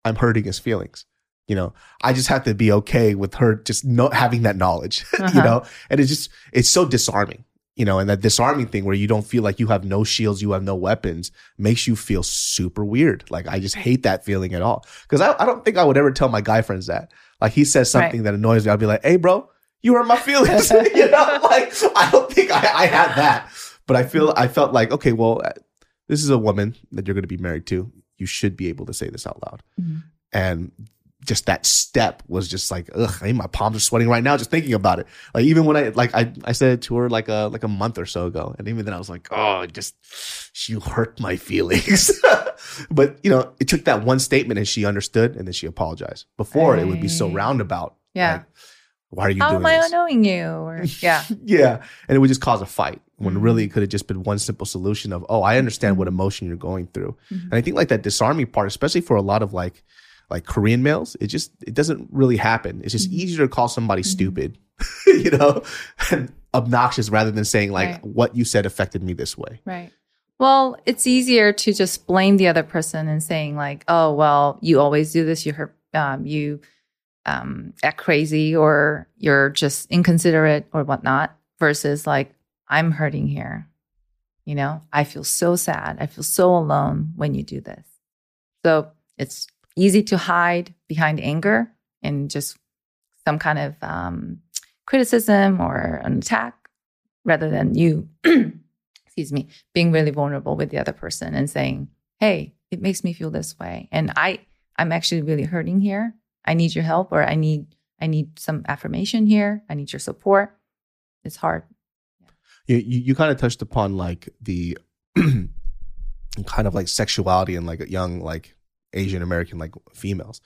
I'm hurting his feelings, you know? I just have to be okay with her just not having that knowledge, you know? And it's so disarming, you know? And that disarming thing where you don't feel like you have no shields, you have no weapons, makes you feel super weird. Like, I just hate that feeling at all. Because I don't think I would ever tell my guy friends that. Like, he says something that annoys me. I'll be like, hey, bro, you hurt my feelings, you know? Like, I don't think I had that. But I felt like, okay, well, this is a woman that you're going to be married to. You should be able to say this out loud. And just that step was just like, ugh, I mean, my palms are sweating right now just thinking about it. Like even when I said it to her like a month or so ago. And even then I was like, oh, she hurt my feelings. But, you know, it took that one statement and she understood, and then she apologized. Before it would be so roundabout. Yeah. Like, why are you doing this? How am I annoying you? Or, yeah. Yeah. And it would just cause a fight. When really it could have just been one simple solution of, oh, I understand what emotion you're going through. And I think like that disarming part, especially for a lot of like Korean males, it doesn't really happen. It's just easier to call somebody stupid, you know, and obnoxious rather than saying like what you said affected me this way. Right. Well, it's easier to just blame the other person and saying like, oh, well, you always do this. You hurt, you act crazy, or you're just inconsiderate or whatnot, versus like, I'm hurting here. You know, I feel so sad. I feel so alone when you do this. So it's easy to hide behind anger and just some kind of criticism or an attack, rather than you, excuse me, being really vulnerable with the other person and saying, hey, it makes me feel this way. And I'm actually really hurting here. I need your help, or I need some affirmation here. I need your support. It's hard. You kind of touched upon like the kind of like sexuality and like a young, like Asian American, like females.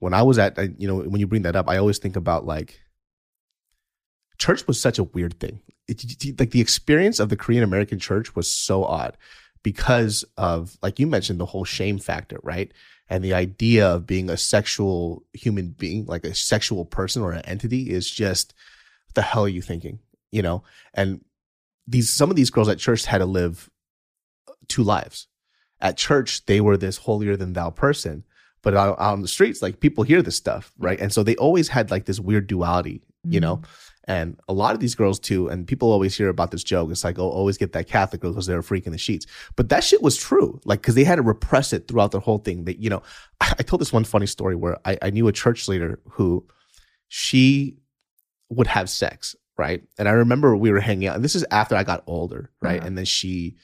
When I was you know, when you bring that up, I always think about like church was such a weird thing. Like the experience of the Korean American church was so odd because of, like you mentioned, the whole shame factor, right? And the idea of being a sexual human being, like a sexual person or an entity, is just, what the hell are you thinking? You know? And some of these girls at church had to live two lives. At church, they were this holier than thou person, but out on the streets, like people hear this stuff, right? And so they always had like this weird duality, you know. And a lot of these girls too, and people always hear about this joke. It's like, oh, always get that Catholic girl because they're a freak in the sheets. But that shit was true, like because they had to repress it throughout the whole thing. That, you know, I told this one funny story where I knew a church leader who, she would have sex. Right. And I remember we were hanging out, and this is after I got older. Right. And then she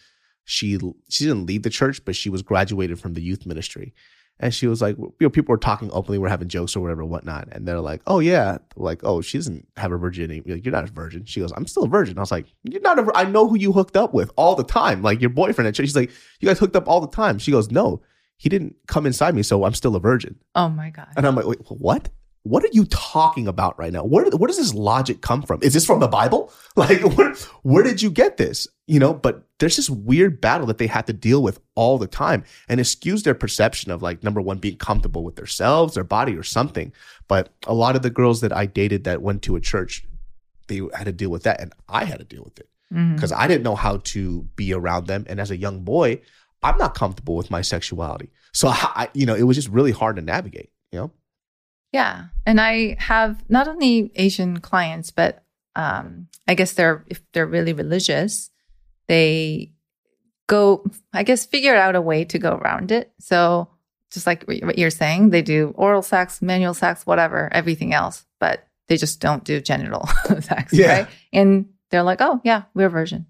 didn't leave the church, but she was graduated from the youth ministry. And she was like, you know, people were talking openly, we're having jokes or whatever, whatnot. And they're like, oh, yeah. Like, oh, she doesn't have a virginity. Like, you're not a virgin. She goes, I'm still a virgin. I was like, you're not a, I know who you hooked up with all the time. Like your boyfriend. And she's like, you guys hooked up all the time. She goes, no, he didn't come inside me. So I'm still a virgin. Oh, my God. And I'm like, wait, what? What are you talking about right now? Where does this logic come from? Is this from the Bible? Like, where did you get this? You know, but there's this weird battle that they have to deal with all the time. And it skews their perception of, like, number one, being comfortable with themselves, their body or something. But a lot of the girls that I dated that went to a church, they had to deal with that. And I had to deal with it because I didn't know how to be around them. And as a young boy, I'm not comfortable with my sexuality. So, I, you know, it was just really hard to navigate, you know? Yeah. And I have not only Asian clients, but I guess if they're really religious, they go, I guess, figure out a way to go around it. So just like what you're saying, they do oral sex, manual sex, whatever, everything else, but they just don't do genital sex, yeah. Right? And they're like, oh, yeah, we're a virgin.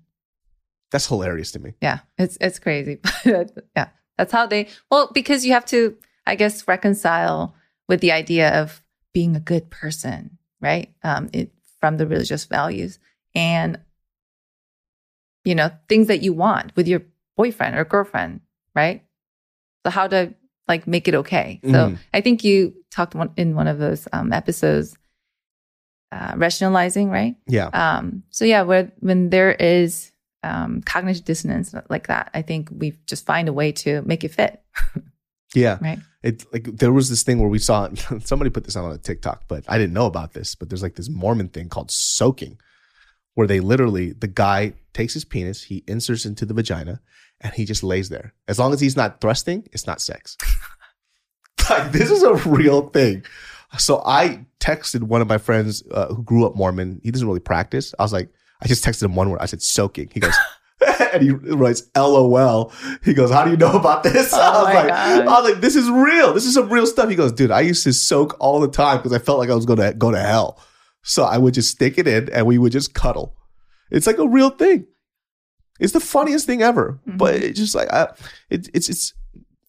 That's hilarious to me. Yeah, it's crazy. Yeah, that's how they, well, because you have to, I guess, reconcile with the idea of being a good person, right? From the religious values and, you know, things that you want with your boyfriend or girlfriend, right? So how to, like, make it okay. So I think you talked in one of those episodes, rationalizing, right? Yeah. So yeah, when there is cognitive dissonance like that, I think we just find a way to make it fit. Yeah. Right. It, like, there was this thing where we saw, somebody put this on a TikTok, but I didn't know about this, but there's like this Mormon thing called soaking, where they literally, the guy takes his penis, he inserts into the vagina, and he just lays there. As long as he's not thrusting, it's not sex. Like, this is a real thing. So I texted one of my friends who grew up Mormon. He doesn't really practice. I was like, I just texted him one word. I said, soaking. He goes, and he writes, LOL. He goes, how do you know about this? I was like, this is real. This is some real stuff. He goes, dude, I used to soak all the time because I felt like I was going to go to hell. So I would just stick it in and we would just cuddle. It's like a real thing. It's the funniest thing ever. Mm-hmm. But it's just like, it's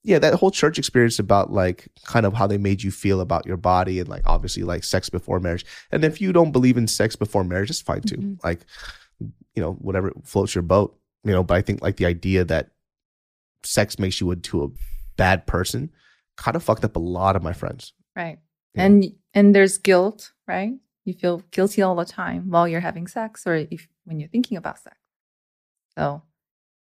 that whole church experience about, like, kind of how they made you feel about your body and, like, obviously, like, sex before marriage. And if you don't believe in sex before marriage, it's fine too. Mm-hmm. Like, you know, whatever floats your boat. You know, but I think, like, the idea that sex makes you into a bad person kind of fucked up a lot of my friends. Right. You know? And there's guilt, right? You feel guilty all the time while you're having sex or when you're thinking about sex. So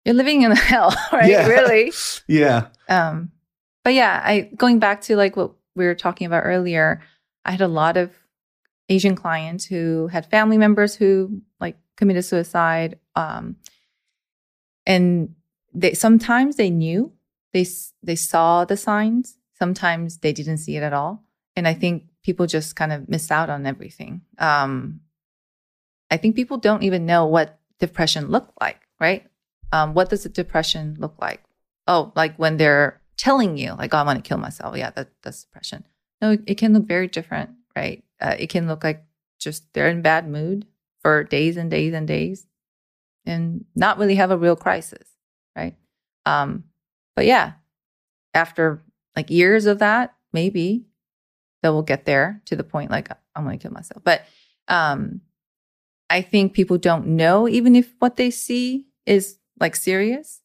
you're living in hell, right? Yeah. Really? Yeah. But yeah, going back to, like, what we were talking about earlier, I had a lot of Asian clients who had family members who, like, committed suicide. And they sometimes they knew, they saw the signs. Sometimes they didn't see it at all. And I think people just kind of miss out on everything. I think people don't even know what depression looked like, right? What does a depression look like? Oh, like when they're telling you, like, oh, I want to kill myself. Yeah, that's depression. No, it can look very different, right? It can look like just they're in bad mood for days and days and days. And not really have a real crisis, right? But yeah, after, like, years of that, maybe they will get there to the point, like, I'm going to kill myself. But I think people don't know, even if what they see is, like, serious,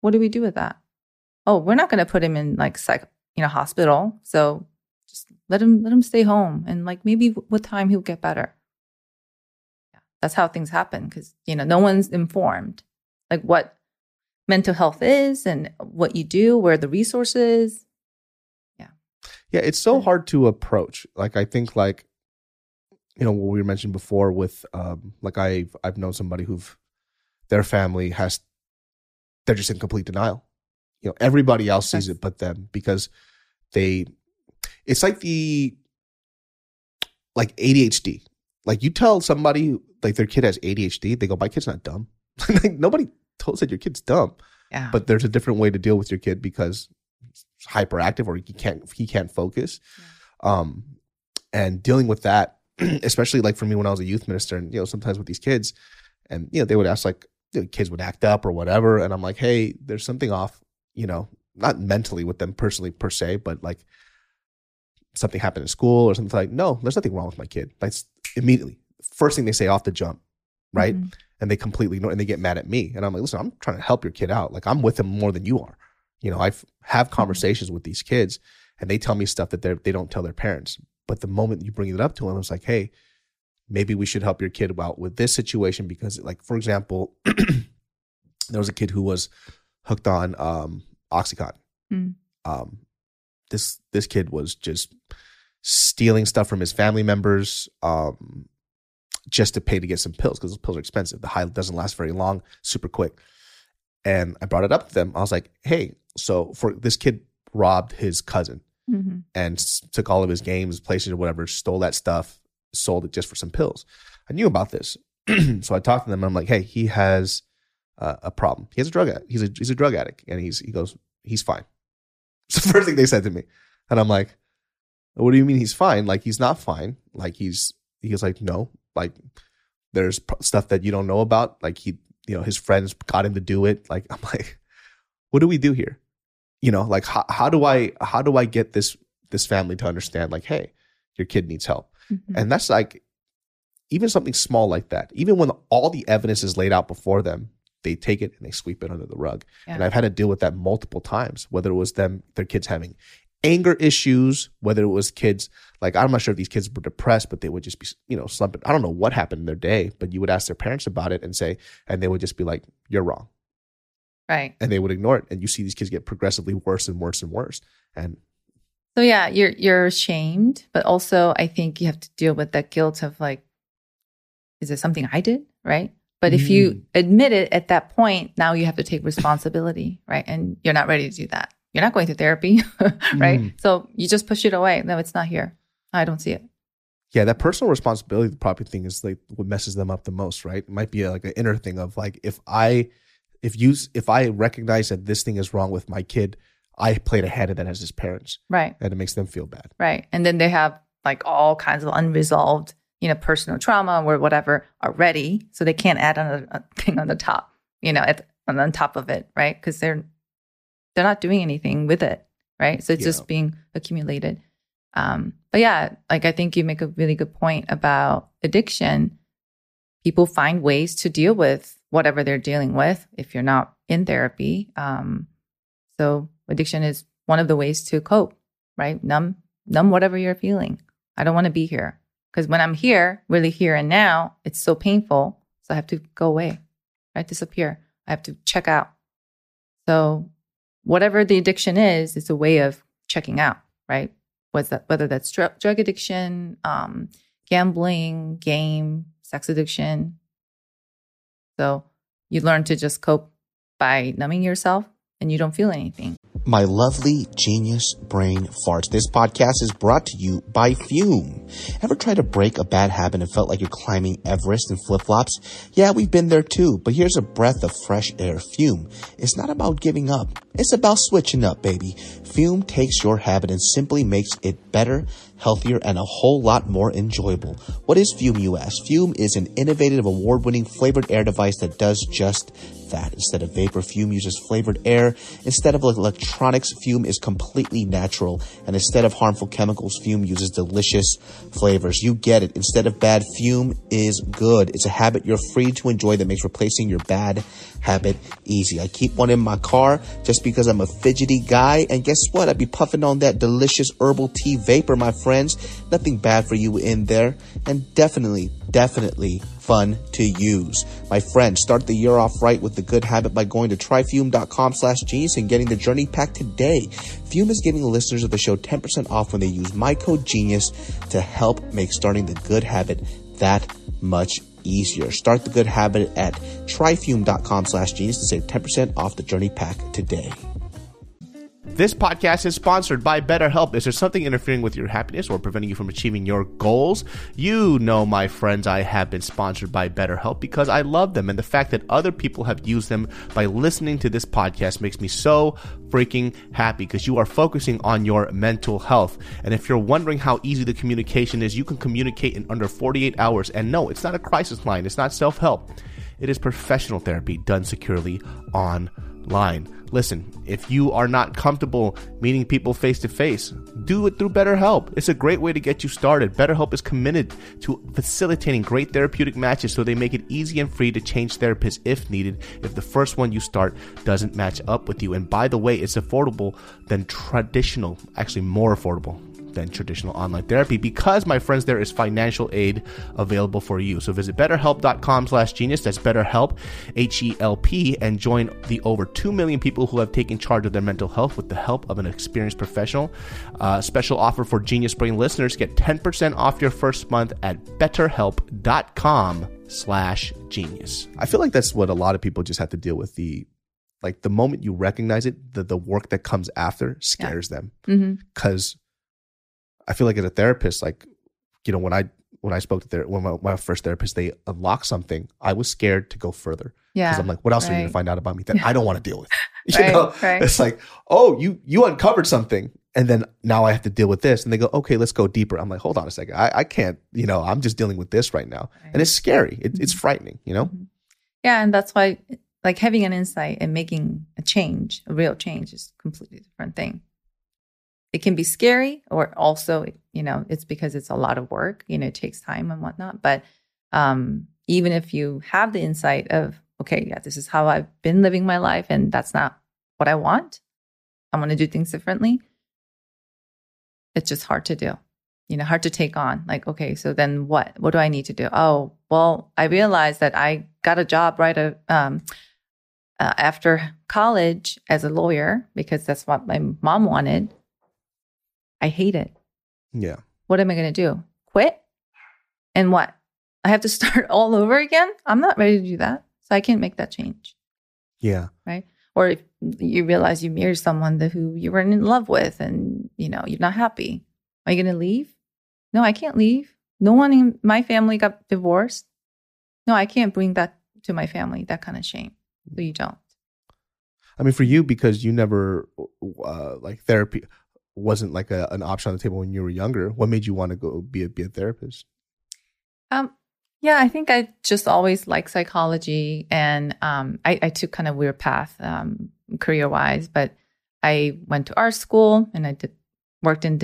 what do we do with that? Oh, we're not going to put him in, like, hospital. So just let him stay home. And, like, maybe with time he'll get better. That's how things happen because, you know, no one's informed, like, what mental health is and what you do, where the resources. Yeah. Yeah. It's so hard to approach. Like, I think, like, you know, what we mentioned before with, like, I've known somebody their family they're just in complete denial. You know, everybody else sees it but them because it's like like ADHD. Like, you tell somebody, like, their kid has ADHD, they go, my kid's not dumb. Like, nobody said your kid's dumb. Yeah. But there's a different way to deal with your kid because he's hyperactive or he can't focus. Yeah. And dealing with that, especially, like, for me when I was a youth minister and, you know, sometimes with these kids and, you know, they would ask, like, you know, kids would act up or whatever. And I'm like, hey, there's something off, you know, not mentally with them personally per se, but like something happened in school or something like, no, there's nothing wrong with my kid. That's immediately first thing they say off the jump, right? Mm-hmm. And they completely ignore and they get mad at me. And I'm like, listen, I'm trying to help your kid out. Like I'm with them more than you are. You know, I have conversations with these kids and they tell me stuff that they don't tell their parents. But the moment you bring it up to them, it's like, hey, maybe we should help your kid out with this situation because, like, for example, there was a kid who was hooked on OxyContin. Mm. This kid was just stealing stuff from his family members just to pay to get some pills because those pills are expensive. The high doesn't last very long, super quick. And I brought it up to them. I was like, hey, so for this kid robbed his cousin mm-hmm. and took all of his games, places or whatever, stole that stuff, sold it just for some pills. I knew about this. So I talked to them and I'm like, hey, he has a problem. He has a drug addict. He's a drug addict. And he goes, he's fine. It's the first thing they said to me. And I'm like, what do you mean he's fine? Like, he's not fine. Like, he was like, no, like there's stuff that you don't know about. Like you know, his friends got him to do it. Like, I'm like, what do we do here? You know, like, how do I get this family to understand, like, hey, your kid needs help. Mm-hmm. And that's like, even something small like that, even when all the evidence is laid out before them, they take it and they sweep it under the rug. Yeah. And I've had to deal with that multiple times, whether it was their kids having anger issues, whether it was kids, like, I'm not sure if these kids were depressed, but they would just be, you know, slumping. I don't know what happened in their day, but you would ask their parents about it and they would just be like, you're wrong. Right. And they would ignore it. And you see these kids get progressively worse and worse and worse. And so, yeah, you're ashamed, but also I think you have to deal with that guilt of like, is this something I did? Right. But if you admit it at that point, now you have to take responsibility. Right. And you're not ready to do that. You're not going to therapy, right? Mm. So you just push it away. No, it's not here. I don't see it. Yeah, that personal responsibility, the proper thing is like what messes them up the most, right? It might be like an inner thing of like, if I recognize that this thing is wrong with my kid, I played a hand in that as his parents. Right. And it makes them feel bad. Right. And then they have like all kinds of unresolved, you know, personal trauma or whatever already. So they can't add another thing on the top, you know, on top of it, right? Because they're not doing anything with it, right? So it's just being accumulated. But yeah, like I think you make a really good point about addiction. People find ways to deal with whatever they're dealing with if you're not in therapy. So addiction is one of the ways to cope, right? Numb whatever you're feeling. I don't want to be here. Because when I'm here, really here and now, it's so painful. So I have to go away, right? Disappear. I have to check out. So whatever the addiction is, it's a way of checking out, right? Whether that's drug addiction, gambling, game, sex addiction. So you learn to just cope by numbing yourself and you don't feel anything. My lovely genius brain farts. This podcast is brought to you by Fume. Ever tried to break a bad habit and felt like you're climbing Everest in flip-flops? Yeah, we've been there too, but here's a breath of fresh air. Fume. It's not about giving up. It's about switching up, baby. Fume takes your habit and simply makes it better, healthier, and a whole lot more enjoyable. What is Fume, you ask? Fume is an innovative, award-winning flavored air device that does just that. Instead of vapor, Fume uses flavored air. Instead of electronics, Fume is completely natural. And instead of harmful chemicals, Fume uses delicious flavors. You get it. Instead of bad, Fume is good. It's a habit you're free to enjoy that makes replacing your bad habit easy. I keep one in my car just because I'm a fidgety guy. And guess what? I'd be puffing on that delicious herbal tea vapor, my friends. Nothing bad for you in there. And definitely fun to use. My friends, start the year off right with the good habit by going to tryfume.com/genius and getting the journey pack today. Fume is giving listeners of the show 10% off when they use my code genius to help make starting the good habit that much easier. Start the good habit at tryfume.com/genius to save 10% off the journey pack today. This podcast is sponsored by BetterHelp. Is there something interfering with your happiness or preventing you from achieving your goals? You know, my friends, I have been sponsored by BetterHelp because I love them. And the fact that other people have used them by listening to this podcast makes me so freaking happy because you are focusing on your mental health. And if you're wondering how easy the communication is, you can communicate in under 48 hours. And no, it's not a crisis line. It's not self-help. It is professional therapy done securely online. line. Listen, if you are not comfortable meeting people face-to-face, do it through BetterHelp. It's a great way to get you started. BetterHelp is committed to facilitating great therapeutic matches, so they make it easy and free to change therapists if needed, if the first one you start doesn't match up with you. And by the way, it's affordable than traditional, actually more affordable than traditional online therapy, because, my friends, there is financial aid available for you. So visit betterhelp.com/genius, that's BetterHelp, H-E-L-P, and join the over 2 million people who have taken charge of their mental health with the help of an experienced professional. Special offer for Genius Brain listeners: get 10% off your first month at betterhelp.com/genius. I feel like that's what a lot of people just have to deal with. The moment you recognize it, the work that comes after scares them, because I feel like as a therapist, when I spoke to my first therapist, they unlocked something. I was scared to go further. Yeah. Because I'm like, what else are you going to find out about me that I don't want to deal with? It's like, oh, you uncovered something. And then now I have to deal with this. And they go, okay, let's go deeper. I'm like, hold on a second. I can't, I'm just dealing with this right now. Right. And it's scary. It's frightening, Yeah. And that's why having an insight and making a change, a real change, is a completely different thing. It can be scary, or also, it's because it's a lot of work, it takes time and whatnot. But even if you have the insight of, this is how I've been living my life, and that's not what I want. I want to do things differently. It's just hard to do, hard to take on. So then what do I need to do? Oh, well, I realized that I got a job after college as a lawyer, because that's what my mom wanted. I hate it. Yeah. What am I going to do? Quit? And what? I have to start all over again? I'm not ready to do that. So I can't make that change. Yeah. Right? Or if you realize you marry someone who you were in love with and, you're not happy. Are you going to leave? No, I can't leave. No one in my family got divorced. No, I can't bring that to my family, that kind of shame. So you don't. I mean, for you, because you never, therapy wasn't an option on the table when you were younger. What made you want to go be a therapist? I think I just always liked psychology, and I took kind of weird path career wise, but I went to art school and I worked in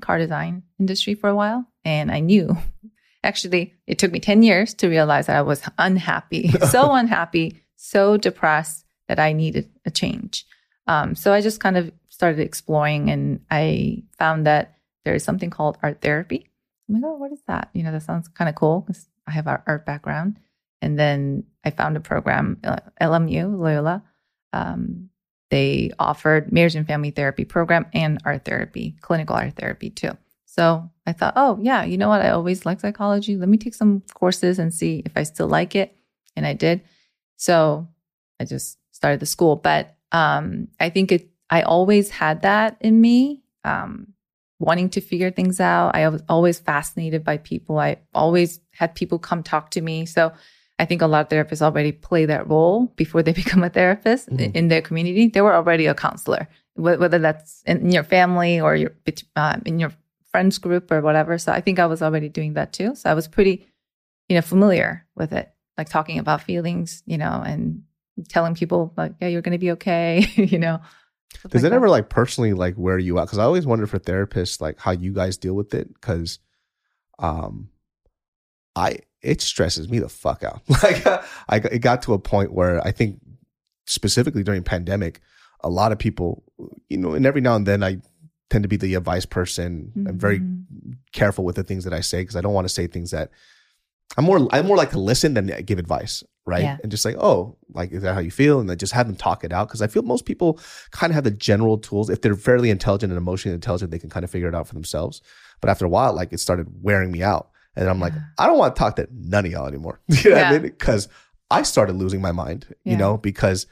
car design industry for a while. And I knew, actually, it took me 10 years to realize that I was unhappy, so depressed that I needed a change. So I just kind of started exploring, and I found that there is something called art therapy. I'm like, oh, what is that? That sounds kind of cool, because I have an art background. And then I found a program, LMU, Loyola. They offered marriage and family therapy program and art therapy, clinical art therapy too. So I thought, oh yeah, you know what? I always like psychology. Let me take some courses and see if I still like it. And I did. So I just started the school, but I think I always had that in me, wanting to figure things out. I was always fascinated by people. I always had people come talk to me. So I think a lot of therapists already play that role before they become a therapist in their community. They were already a counselor, whether that's in your family or in your friends group or whatever. So I think I was already doing that too. So I was pretty, familiar with it, like talking about feelings, and telling people you're going to be okay, Does it ever personally wear you out? Because I always wonder for therapists how you guys deal with it, because it stresses me the fuck out. It got to a point where I think specifically during pandemic, a lot of people, and every now and then I tend to be the advice person. Mm-hmm. I'm very careful with the things that I say, because I don't want to say things that I more like to listen than give advice. Right. Yeah. And just is that how you feel? And then just have them talk it out. Because I feel most people kind of have the general tools. If they're fairly intelligent and emotionally intelligent, they can kind of figure it out for themselves. But after a while, it started wearing me out. And I'm I don't want to talk to none of y'all anymore. What I mean? Because I started losing my mind, because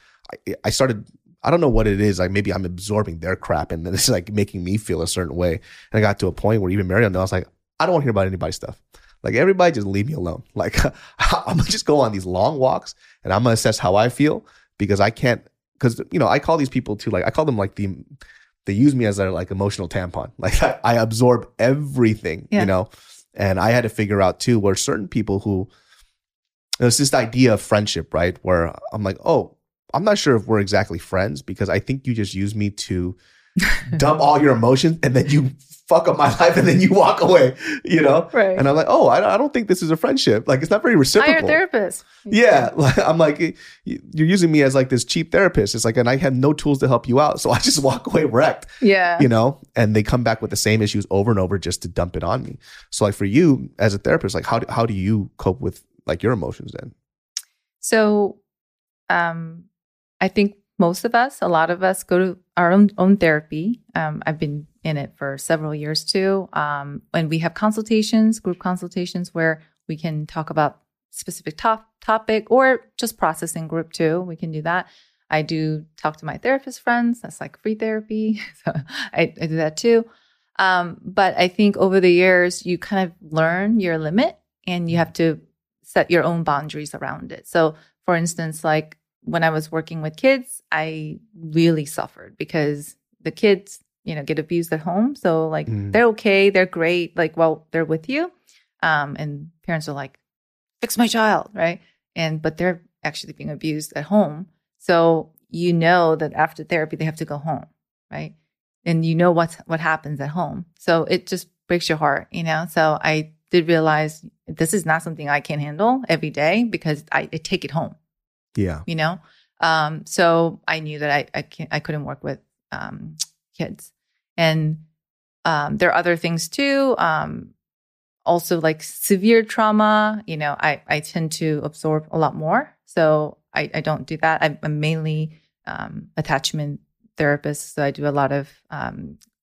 I started, I don't know what it is. Maybe I'm absorbing their crap, and then it's making me feel a certain way. And I got to a point where even Marianne, I was like, I don't want to hear about anybody's stuff. Everybody just leave me alone. I'm going to just go on these long walks, and I'm going to assess how I feel, because I can't, because, I call these people too, I call them they use me as their emotional tampon. I absorb everything, and I had to figure out too, where certain people who, there's this idea of friendship, right? Where I'm like, oh, I'm not sure if we're exactly friends because I think you just use me to dump all your emotions and then you fuck up my life and then you walk away, you know? Right. And I'm like, oh, I don't think this is a friendship. Like, it's not very reciprocal. I'm a therapist. Yeah. Like, I'm like, you're using me as like this cheap therapist. It's like, and I have no tools to help you out. So I just walk away wrecked. Yeah. You know? And they come back with the same issues over and over just to dump it on me. So like for you as a therapist, like how do you cope with like your emotions then? So I think most of us, a lot of us go to our own therapy. I've been in it for several years too. And we have consultations, group consultations where we can talk about specific topic or just processing group too. We can do that. I do talk to my therapist friends. That's like free therapy. So I do that too. But I think over the years, you kind of learn your limit and you have to set your own boundaries around it. So for instance, like when I was working with kids, I really suffered because the kids, you know, get abused at home. So like, they're okay. They're great. Like, well, they're with you. And parents are like, fix my child. Right. But they're actually being abused at home. So you know that after therapy, they have to go home. Right. And you know what happens at home. So it just breaks your heart, you know? So I did realize this is not something I can handle every day because I take it home. Yeah. You know? So I knew that I couldn't work with kids. And there are other things too. Also like severe trauma, you know, I tend to absorb a lot more. So I don't do that. I'm mainly attachment therapist. So I do a lot of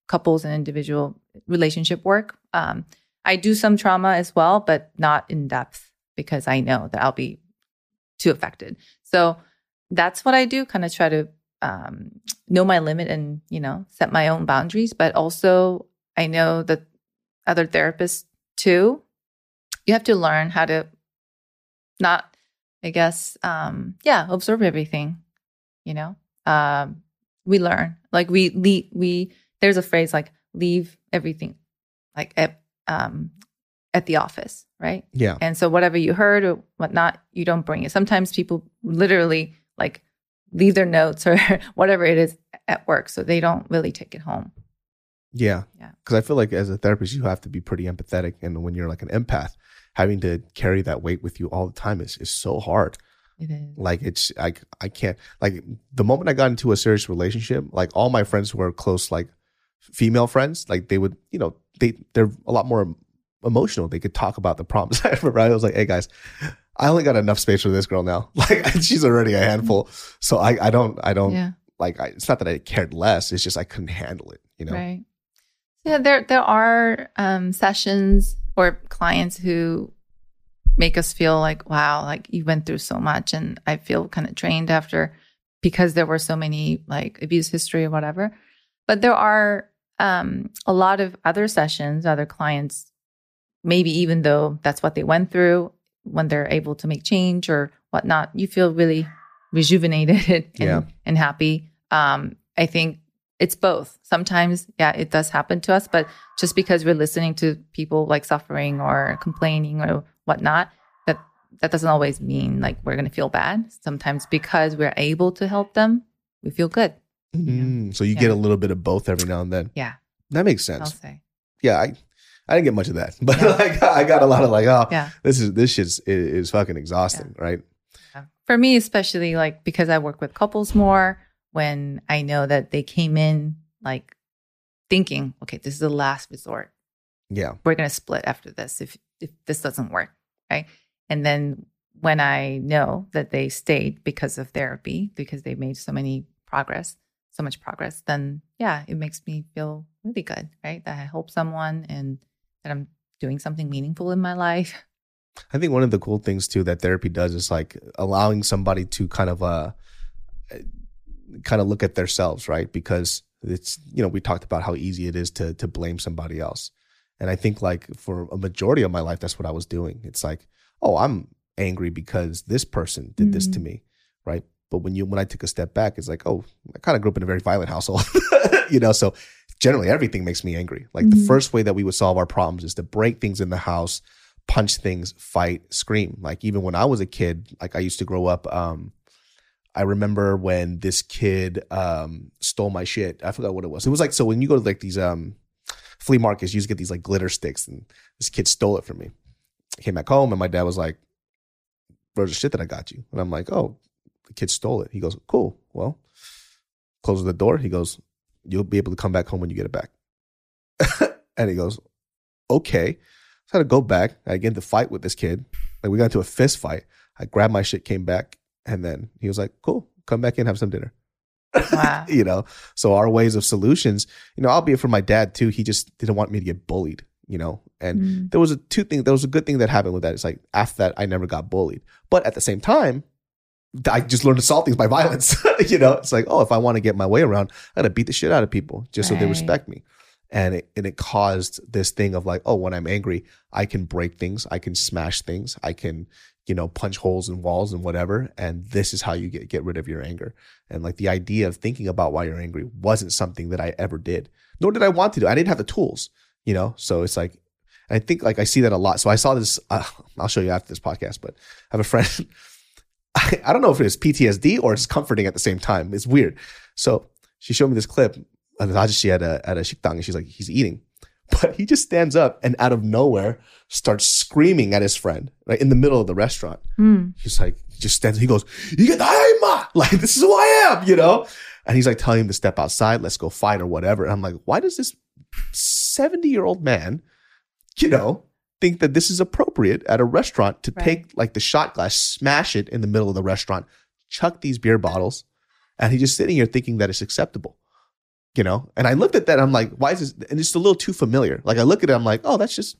couples and individual relationship work. I do some trauma as well, but not in depth because I know that I'll be too affected. So that's what I do, kind of try to know my limit and, you know, set my own boundaries. But also I know that other therapists too, you have to learn how to not, I guess, absorb everything, you know, we learn, like we, there's a phrase like leave everything like at the office. Right. Yeah. And so whatever you heard or whatnot, you don't bring it. Sometimes people literally like leave their notes or whatever it is at work. So they don't really take it home. Yeah. Yeah. Because I feel like as a therapist, you have to be pretty empathetic. And when you're like an empath, having to carry that weight with you all the time is so hard. It is. Like it's, I can't, like the moment I got into a serious relationship, like all my friends who were close, like female friends, like they would, you know, they're a lot more emotional. They could talk about the problems. I remember I was like, hey guys, I only got enough space for this girl now. Like she's already a handful. So I don't yeah. Like, it's not that I cared less. It's just, I couldn't handle it, you know? Right. Yeah. There are sessions or clients who make us feel like, wow, like you went through so much and I feel kind of drained after because there were so many like abuse history or whatever. But there are a lot of other sessions, other clients, maybe even though that's what they went through, when they're able to make change or whatnot, you feel really rejuvenated and happy. I think it's both. Sometimes, yeah, it does happen to us, but just because we're listening to people like suffering or complaining or whatnot, that doesn't always mean like we're going to feel bad. Sometimes because we're able to help them, we feel good. Mm-hmm. Yeah. So you get a little bit of both every now and then. Yeah. That makes sense. I'll say. Yeah. I didn't get much of that, but like I got a lot of like, this shit is fucking exhausting, right? Yeah. For me, especially like because I work with couples more, when I know that they came in like thinking, okay, this is the last resort. Yeah, we're gonna split after this if this doesn't work, right? And then when I know that they stayed because of therapy, because they made so much progress, then yeah, it makes me feel really good, right? That I helped someone and that I'm doing something meaningful in my life. I think one of the cool things too that therapy does is like allowing somebody to kind of look at themselves, right? Because it's, you know, we talked about how easy it is to blame somebody else. And I think like for a majority of my life, that's what I was doing. It's like, oh, I'm angry because this person did this to me, right? But when I took a step back, it's like, oh, I kind of grew up in a very violent household, you know? So generally everything makes me angry. Like the first way that we would solve our problems is to break things in the house, punch things, fight, scream. Like even when I was a kid, like I used to grow up, I remember when this kid stole my shit. I forgot what it was. It was like, so when you go to like these flea markets, you just get these like glitter sticks, and this kid stole it from me. I came back home and my dad was like, where's the shit that I got you? And I'm like, oh, the kid stole it. He goes, cool. Well, closes the door. He goes, you'll be able to come back home when you get it back. And he goes, okay. So I had to go back. I get into a fight with this kid. Like, we got into a fist fight. I grabbed my shit, came back. And then he was like, cool, come back in, have some dinner. Wow. You know, so our ways of solutions, you know, albeit for my dad too, he just didn't want me to get bullied, you know. And there was a good thing that happened with that. It's like, after that, I never got bullied. But at the same time, I just learned to solve things by violence. You know, it's like, oh, if I want to get my way around, I got to beat the shit out of people just so they respect me. And it caused this thing of like, oh, when I'm angry, I can break things. I can smash things. I can, you know, punch holes in walls and whatever. And this is how you get rid of your anger. And like, the idea of thinking about why you're angry wasn't something that I ever did, nor did I want to do. I didn't have the tools, you know? So it's like, I think like I see that a lot. So I saw this, I'll show you after this podcast, but I have a friend. I don't know if it is PTSD or it's comforting at the same time. It's weird. So she showed me this clip. And she had at a shikdang, and she's like, he's eating. But he just stands up and out of nowhere starts screaming at his friend, right, in the middle of the restaurant. He's like, he just stands, he goes, like, this is who I am, you know? And he's like telling him to step outside, let's go fight or whatever. And I'm like, why does this 70-year-old man, you know, think that this is appropriate at a restaurant to take like the shot glass, smash it in the middle of the restaurant, chuck these beer bottles, and he's just sitting here thinking that it's acceptable. You know, and I looked at that, and I'm like, why is this? And it's a little too familiar. Like, I look at it, I'm like, oh, that's just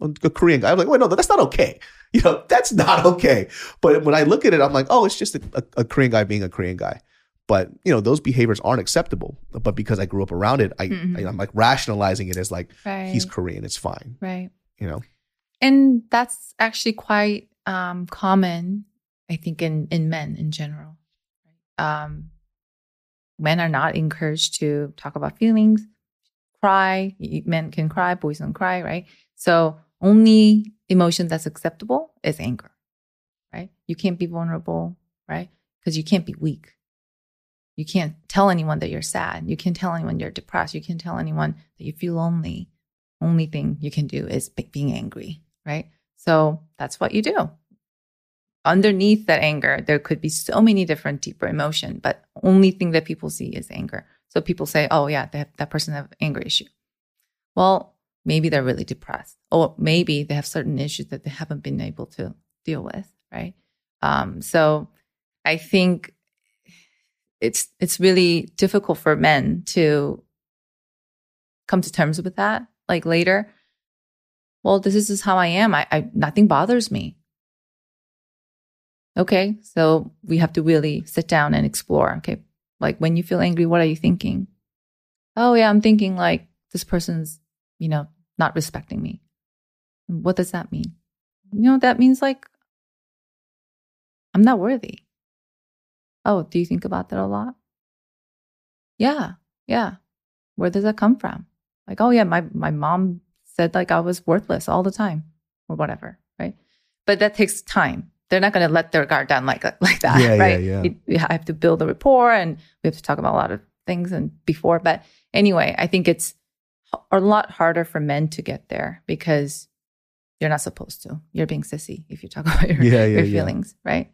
a Korean guy. I'm like, wait, no, that's not okay. You know, that's not okay. But when I look at it, I'm like, oh, it's just a Korean guy being a Korean guy. But, you know, those behaviors aren't acceptable. But because I grew up around it, I'm like rationalizing it as like, he's Korean, it's fine. Right. You know? And that's actually quite common, I think, in men in general. Men are not encouraged to talk about feelings, cry. Men can cry, boys don't cry, right? So only emotion that's acceptable is anger, right? You can't be vulnerable, right? Because you can't be weak. You can't tell anyone that you're sad. You can't tell anyone you're depressed. You can't tell anyone that you feel lonely. Only thing you can do is being angry, right? So that's what you do. Underneath that anger, there could be so many different deeper emotion, but only thing that people see is anger. So people say, oh yeah, that person have anger issue. Well, maybe they're really depressed, or maybe they have certain issues that they haven't been able to deal with, right? So I think it's really difficult for men to come to terms with that. Like later, well, this is how I am. I nothing bothers me. Okay, so we have to really sit down and explore. Okay, like when you feel angry, what are you thinking? Oh yeah, I'm thinking like this person's, you know, not respecting me. What does that mean? You know, that means like I'm not worthy. Oh, do you think about that a lot? Yeah. Where does that come from? Like, oh yeah, my mom said like I was worthless all the time or whatever, right? But that takes time. They're not going to let their guard down like that, right? Yeah. We have to build a rapport, and we have to talk about a lot of things and before. But anyway, I think it's a lot harder for men to get there because you're not supposed to. You're being sissy if you talk about your feelings, right?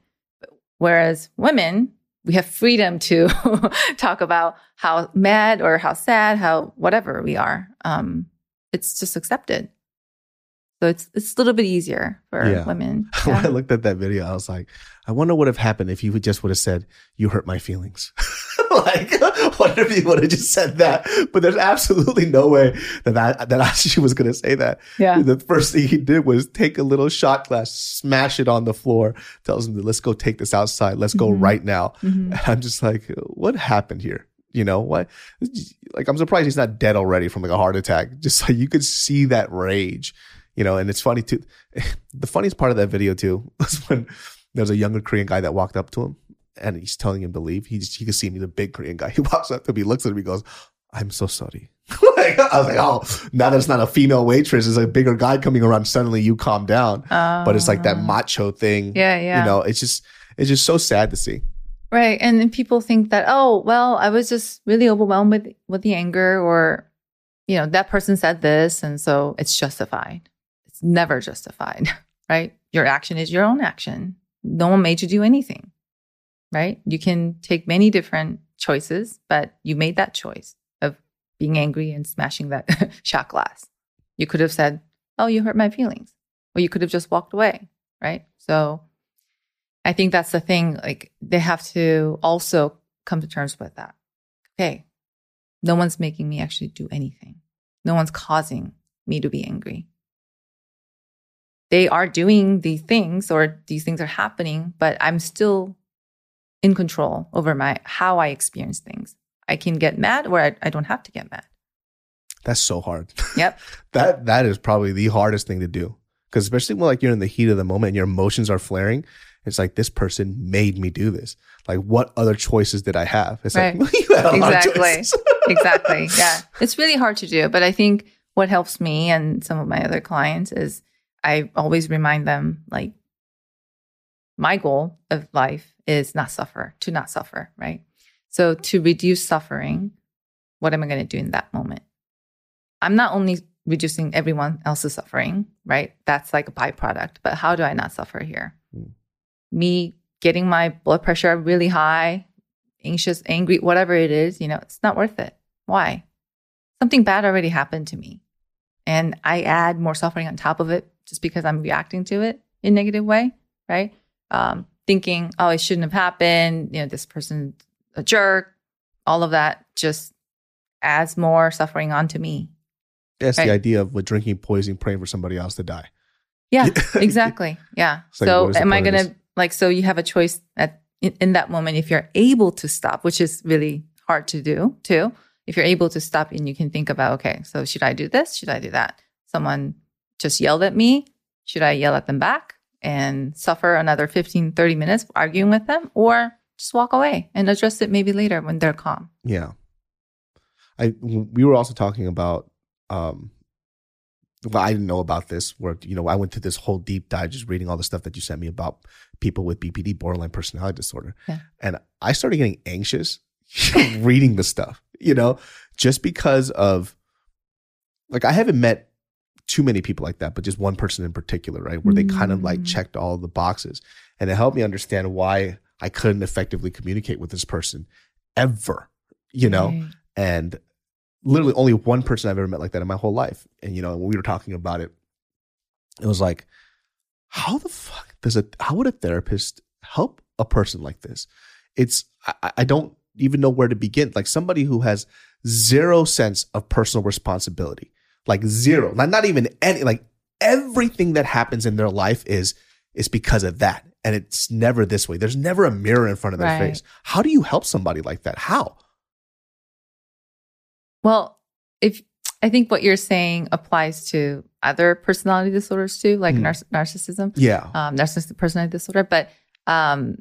Whereas women, we have freedom to talk about how mad or how sad, how whatever we are. It's just accepted. So it's a little bit easier for women. Yeah. When I looked at that video, I was like, I wonder what would have happened if you would have said, you hurt my feelings. Like, what if you would have just said that? But there's absolutely no way that she was going to say that. Yeah. The first thing he did was take a little shot glass, smash it on the floor, tells him, let's go take this outside. Let's go right now. And I'm just like, what happened here? You know what? Like, I'm surprised he's not dead already from like a heart attack. Just like you could see that rage. You know, and it's funny too. The funniest part of that video too was when there was a younger Korean guy that walked up to him and he's telling him to leave. He could see me, the big Korean guy. He walks up to me, looks at me, goes, I'm so sorry. Like, I was like, oh, now that it's not a female waitress, it's a bigger guy coming around. Suddenly you calm down. But it's like that macho thing. Yeah. You know, it's just so sad to see. Right. And then people think that, oh, well, I was just really overwhelmed with the anger, or, you know, that person said this, and so it's justified. It's never justified, right? Your action is your own action. No one made you do anything, right? You can take many different choices, but you made that choice of being angry and smashing that shot glass. You could have said, oh, you hurt my feelings. Or you could have just walked away, right? So I think that's the thing. Like, they have to also come to terms with that. Okay, no one's making me actually do anything. No one's causing me to be angry. They are doing these things, or these things are happening, but I'm still in control over how I experience things. I can get mad, or I don't have to get mad. That's so hard. Yep. That is probably the hardest thing to do. Because especially when, like, you're in the heat of the moment and your emotions are flaring, it's like, this person made me do this. Like, what other choices did I have? It's right. Like, well, you had a exactly. lot of choices. Exactly. Yeah. It's really hard to do. But I think what helps me and some of my other clients is I always remind them, like, my goal of life is to not suffer, right? So to reduce suffering, what am I going to do in that moment? I'm not only reducing everyone else's suffering, right? That's like a byproduct, but how do I not suffer here? Mm. Me getting my blood pressure really high, anxious, angry, whatever it is, you know, it's not worth it. Why? Something bad already happened to me. And I add more suffering on top of it just because I'm reacting to it in a negative way, right? Thinking, oh, it shouldn't have happened. You know, this person's a jerk. All of that just adds more suffering onto me. That's right? The idea of with drinking poison, praying for somebody else to die. Yeah, exactly. Yeah. Like, so am I going to, like, so you have a choice in that moment, if you're able to stop, which is really hard to do too. If you're able to stop and you can think about, okay, so should I do this? Should I do that? Someone just yelled at me. Should I yell at them back and suffer another 15, 30 minutes arguing with them, or just walk away and address it maybe later when they're calm? Yeah. We were also talking about, well, I didn't know about this, where, you know, I went through this whole deep dive just reading all the stuff that you sent me about people with BPD, borderline personality disorder. Yeah. And I started getting anxious reading the stuff, you know, just because of, like, I haven't met too many people like that, but just one person in particular, right? Where they kind of like checked all the boxes, and it helped me understand why I couldn't effectively communicate with this person ever, you know, right. And literally only one person I've ever met like that in my whole life. And, you know, when we were talking about it, it was like, how the fuck how would a therapist help a person like this? It's, I don't even know where to begin. Like, somebody who has zero sense of personal responsibility, like zero, not even any, like, everything that happens in their life is because of that. And it's never this way. There's never a mirror in front of their face. How do you help somebody like that? How? Well, if I think what you're saying applies to other personality disorders too, like narcissism, narcissistic personality disorder. But for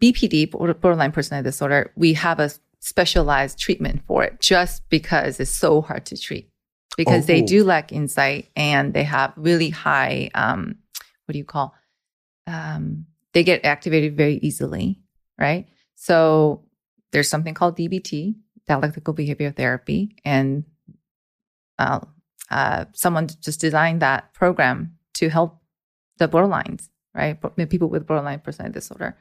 BPD, borderline personality disorder, we have a specialized treatment for it, just because it's so hard to treat, because they do lack insight, and they have really high, they get activated very easily, right? So there's something called DBT, Dialectical Behavior Therapy, and someone just designed that program to help the borderlines, right? People with borderline personality disorder.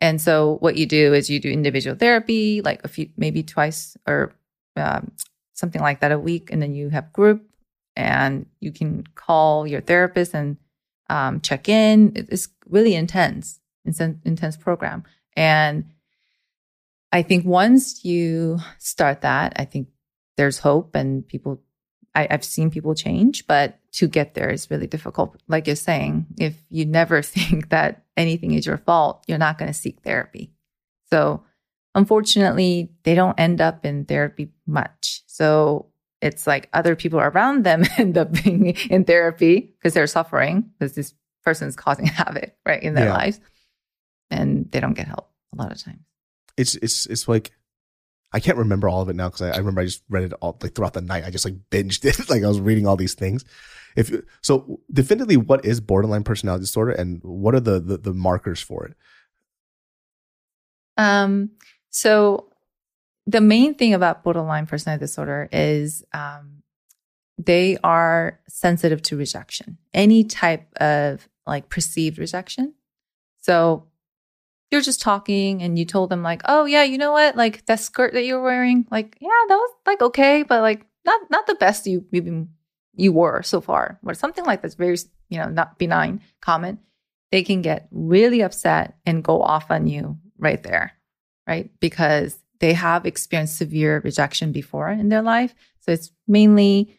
And so what you do is you do individual therapy, like a few, maybe twice or something like that a week, and then you have group, and you can call your therapist and check in. It's really intense program. And I think once you start that, I think there's hope, and people, I've seen people change, but to get there is really difficult. Like you're saying, if you never think that anything is your fault, you're not going to seek therapy. So unfortunately, they don't end up in therapy much. So it's like other people around them end up being in therapy because they're suffering, because this person's causing havoc, right, in their lives. And they don't get help a lot of times. It's like, I can't remember all of it now, because I remember I just read it all, like, throughout the night. I just like binged it. Like, I was reading all these things. So definitively, what is borderline personality disorder, and what are the markers for it? So the main thing about borderline personality disorder is they are sensitive to rejection, any type of like perceived rejection. So you're just talking and you told them like, oh yeah, you know what? Like that skirt that you're wearing, like, yeah, that was like, okay, but like not the best you were so far, or something like that's very, you know, not benign comment. They can get really upset and go off on you right there, right? Because they have experienced severe rejection before in their life. So it's mainly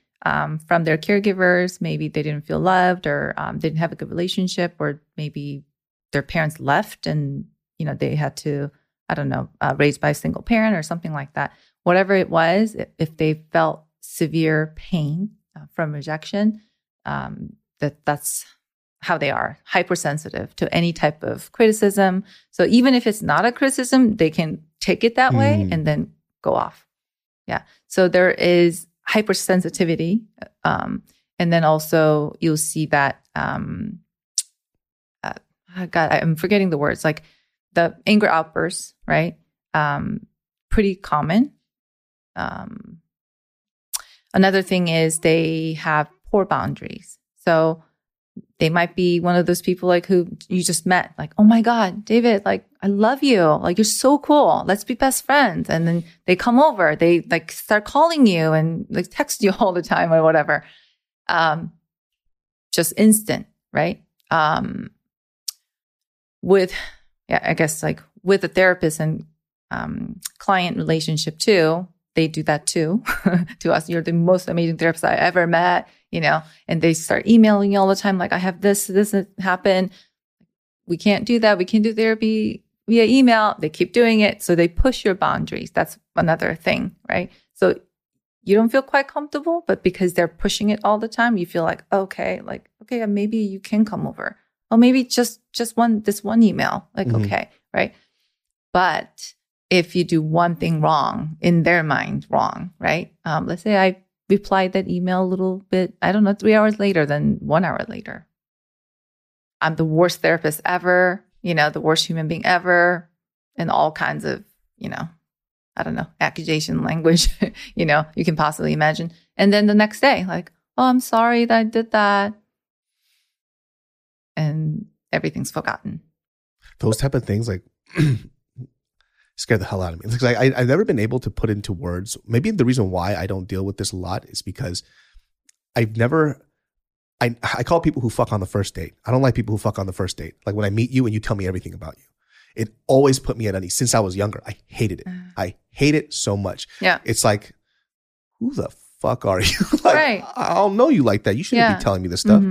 from their caregivers. Maybe they didn't feel loved, or didn't have a good relationship, or maybe their parents left and, you know, they had to, I don't know, raised by a single parent or something like that. Whatever it was, if they felt severe pain from rejection, that's how they are, hypersensitive to any type of criticism. So even if it's not a criticism, they can take it that way and then go off. Yeah. So there is hypersensitivity. And then also you'll see that, God, I'm forgetting the words, like the anger outbursts, right? Pretty common. Another thing is they have poor boundaries. So they might be one of those people like who you just met, like, oh my God, David, like, I love you. Like, you're so cool. Let's be best friends. And then they come over, they like start calling you and like text you all the time or whatever. Just instant, right? With a therapist and client relationship too, they do that too to us. You're the most amazing therapist I ever met, you know, and they start emailing you all the time. Like, I have this happened. We can't do that. We can't do therapy via email. They keep doing it. So they push your boundaries. That's another thing, right? So you don't feel quite comfortable, but because they're pushing it all the time, you feel like, okay, maybe you can come over. Or maybe just this one email, like, okay, right? But if you do one thing wrong, in their mind wrong, right? Let's say I replied that email a little bit, I don't know, 3 hours later than 1 hour later. I'm the worst therapist ever, you know, the worst human being ever, and all kinds of, you know, I don't know, accusation language, you know, you can possibly imagine. And then the next day, like, oh, I'm sorry that I did that. And everything's forgotten. Those type of things, like... scared the hell out of me. It's like I've never been able to put into words. Maybe the reason why I don't deal with this a lot is because I've never. I call people who fuck on the first date. I don't like people who fuck on the first date. Like when I meet you and you tell me everything about you, it always put me at unease. Since I was younger, I hated it. I hate it so much. Yeah, it's like, who the fuck are you? Like, right. I don't know you like that. You shouldn't be telling me this stuff.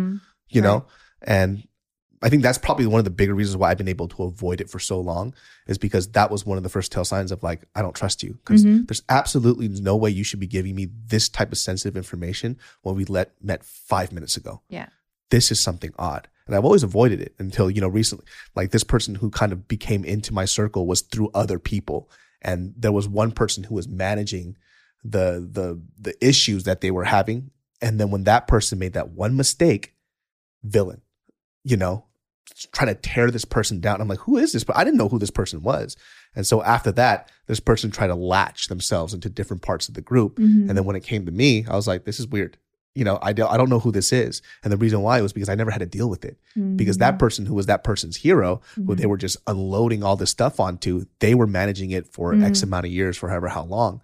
You know, and. I think that's probably one of the bigger reasons why I've been able to avoid it for so long is because that was one of the first tell signs of like, I don't trust you because there's absolutely no way you should be giving me this type of sensitive information when we met 5 minutes ago. Yeah. This is something odd. And I've always avoided it until, you know, recently, like this person who kind of became into my circle was through other people. And there was one person who was managing the issues that they were having. And then when that person made that one mistake, villain, you know, trying to tear this person down. I'm like, who is this? But I didn't know who this person was. And so after that, this person tried to latch themselves into different parts of the group. And then when it came to me, I was like, this is weird. You know, I don't know who this is. And the reason why was because I never had to deal with it. Because that person who was that person's hero, who they were just unloading all this stuff onto, they were managing it for X amount of years, for however how long.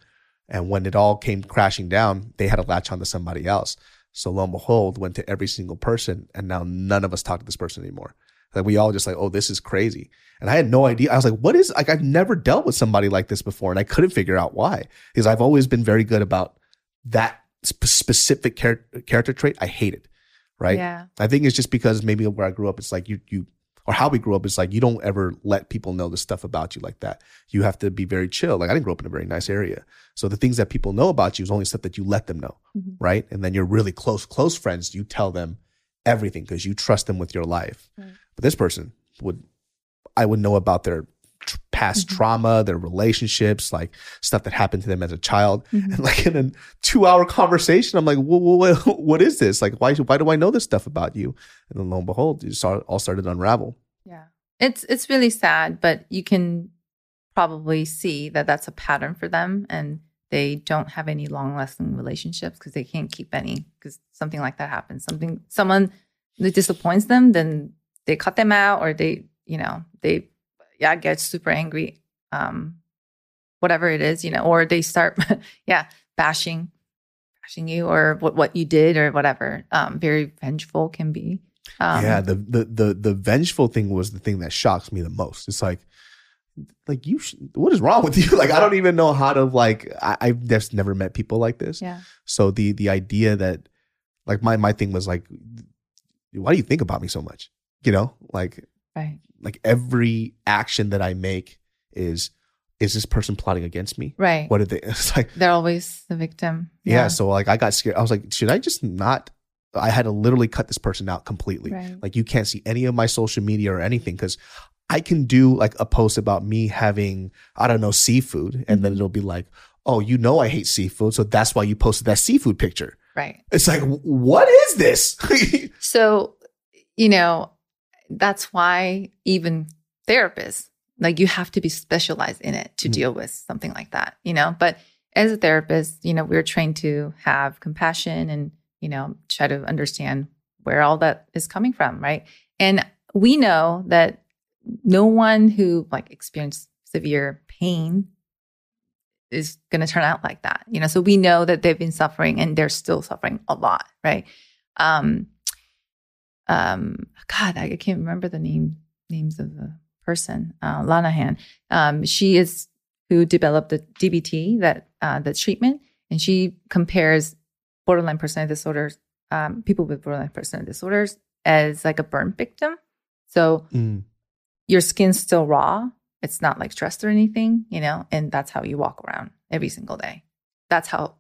And when it all came crashing down, they had to latch onto somebody else. So lo and behold, went to every single person. And now none of us talk to this person anymore. Like we all just like, oh, this is crazy. And I had no idea. I was like, what is, like, I've never dealt with somebody like this before. And I couldn't figure out why, because I've always been very good about that specific character trait. I hate it. Right. Yeah. I think it's just because maybe where I grew up, it's like you, or how we grew up, it's like, you don't ever let people know the stuff about you like that. You have to be very chill. Like I didn't grow up in a very nice area. So the things that people know about you is only stuff that you let them know. Right. And then your really close friends, you tell them everything because you trust them with your life. Right. But this person I would know about their past trauma, their relationships, like stuff that happened to them as a child. And like in a 2-hour conversation, I'm like, what is this? Like, why do I know this stuff about you? And then lo and behold, it all started to unravel. Yeah. It's really sad, but you can probably see that that's a pattern for them, and they don't have any long-lasting relationships because they can't keep any, because something like that happens. Someone that disappoints them, then they cut them out, or they get super angry, whatever it is, or they start, bashing you or what you did or whatever. Very vengeful can be. The vengeful thing was the thing that shocks me the most. It's like you, what is wrong with you? Like, I don't even know how to, like, I've just never met people like this. Yeah. So the idea that, like, my thing was like, why do you think about me so much? Right. Like every action that I make is this person plotting against me? Right. What are they? It's like, they're always the victim. Yeah. So like, I got scared. I was like, should I just not? I had to literally cut this person out completely. Right. Like, you can't see any of my social media or anything, because I can do like a post about me having, I don't know, seafood. And then it'll be like, oh, I hate seafood. So that's why you posted that seafood picture. Right. It's like, what is this? So, that's why even therapists, like, you have to be specialized in it to deal with something like that, But as a therapist, we're trained to have compassion and, try to understand where all that is coming from, right? And we know that no one who experienced severe pain is going to turn out like that, So we know that they've been suffering, and they're still suffering a lot, right? God, I can't remember the names of the person, Lanahan. She is who developed the DBT, that treatment, and she compares borderline personality disorders, people with borderline personality disorders, as like a burn victim. So your skin's still raw; it's not like stressed or anything, And that's how you walk around every single day. That's how